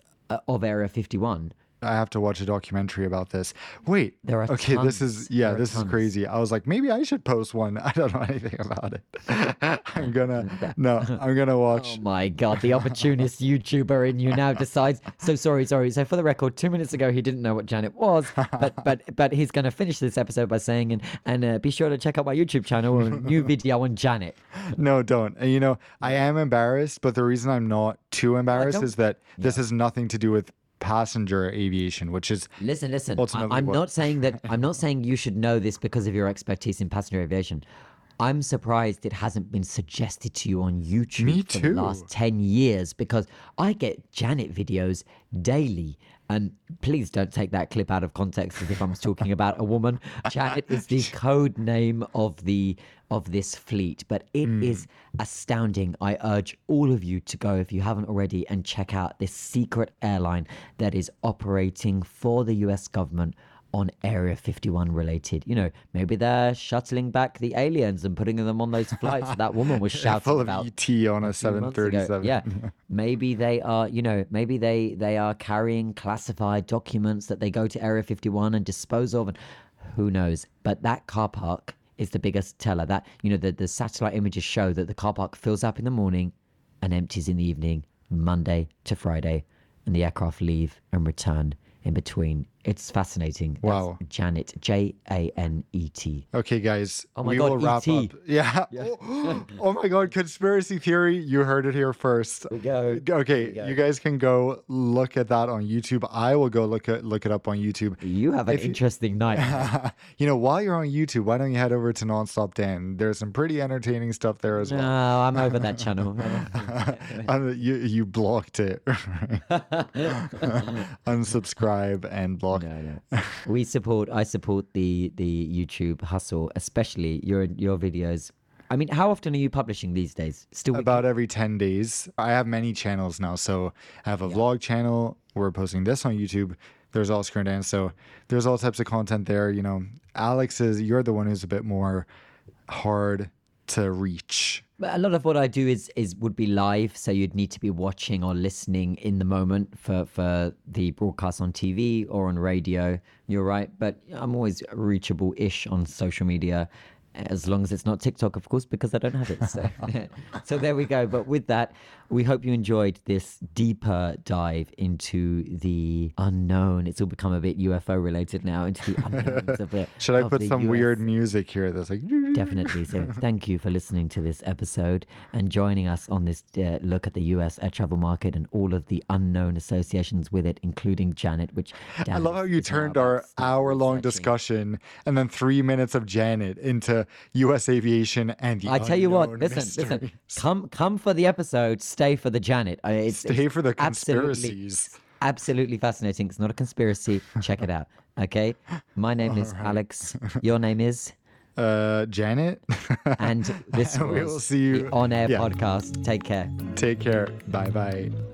of Area fifty-one. I have to watch a documentary about this. Wait, there are okay, tons. this is yeah, there this is crazy. I was like, maybe I should post one. I don't know anything about it. I'm gonna no, I'm gonna watch. Oh my God, the opportunist YouTuber in you now decides. So sorry, sorry. So for the record, two minutes ago he didn't know what Janet was, but but but he's gonna finish this episode by saying and and uh, be sure to check out my YouTube channel and new video on Janet. No, don't. And you know, I am embarrassed, but the reason I'm not too embarrassed is that no. this has nothing to do with passenger aviation, which is listen listen I, i'm what... not saying that i'm not saying you should know this because of your expertise in passenger aviation. I'm surprised it hasn't been suggested to you on YouTube Me for too. the last ten years, because I get Janet videos daily. And please don't take that clip out of context as if I was talking about a woman. Janet is the code name of the of this fleet, but it mm. is astounding. I urge all of you to go, if you haven't already, and check out this secret airline that is operating for the U S government on Area fifty-one related. You know, maybe they're shuttling back the aliens and putting them on those flights that woman was shouting full about. Full of E T on a seven thirty-seven. Yeah. Maybe they are, you know, maybe they, they are carrying classified documents that they go to Area fifty-one and dispose of, and who knows. But that car park is the biggest teller. That, you know, the, the satellite images show that the car park fills up in the morning and empties in the evening, Monday to Friday, and the aircraft leave and return in between. It's fascinating. Wow. That's Janet, J A N E T. Okay, guys. Oh my we God, will wrap E T. Up. Yeah. yeah. Oh my God, conspiracy theory. You heard it here first. We go. Okay, we go. You guys can go look at that on YouTube. I will go look at look it up on YouTube. You have an if interesting you, night. You know, while you're on YouTube, why don't you head over to Nonstop Dan? There's some pretty entertaining stuff there as well. No, I'm over that channel. um, you you blocked it. Unsubscribe and block. No, no. We support. I support the the YouTube hustle, especially your your videos. I mean, how often are you publishing these days? Still about every ten days. I have many channels now, so I have a yeah. vlog channel. We're posting this on YouTube. There's All Screen Dance, so there's all types of content there. You know, Alex is you're the one who's a bit more hard to reach. A lot of what I do is is would be live, so you'd need to be watching or listening in the moment for, for the broadcast on T V or on radio. You're right, but I'm always reachable-ish on social media, as long as it's not TikTok, of course, because I don't have it. So, so there we go. But with that, we hope you enjoyed this deeper dive into the unknown. It's all become a bit U F O related now. Into the unknowns of it. Should I put some U S weird music here? That's like definitely. So thank you for listening to this episode and joining us on this uh, look at the U S air travel market and all of the unknown associations with it, including Janet. Which Janet I love how you turned our hour-long discussion and then three minutes of Janet into U S aviation and the I tell you what, listen, mysteries. listen, come come for the episode, stay for the Janet. I mean, it's, stay it's for the conspiracies. Absolutely, absolutely fascinating. It's not a conspiracy. Check it out. Okay. My name All is right. Alex. Your name is? Uh, Janet. And this was we will see you. The On Air yeah. podcast. Take care. Take care. Bye bye.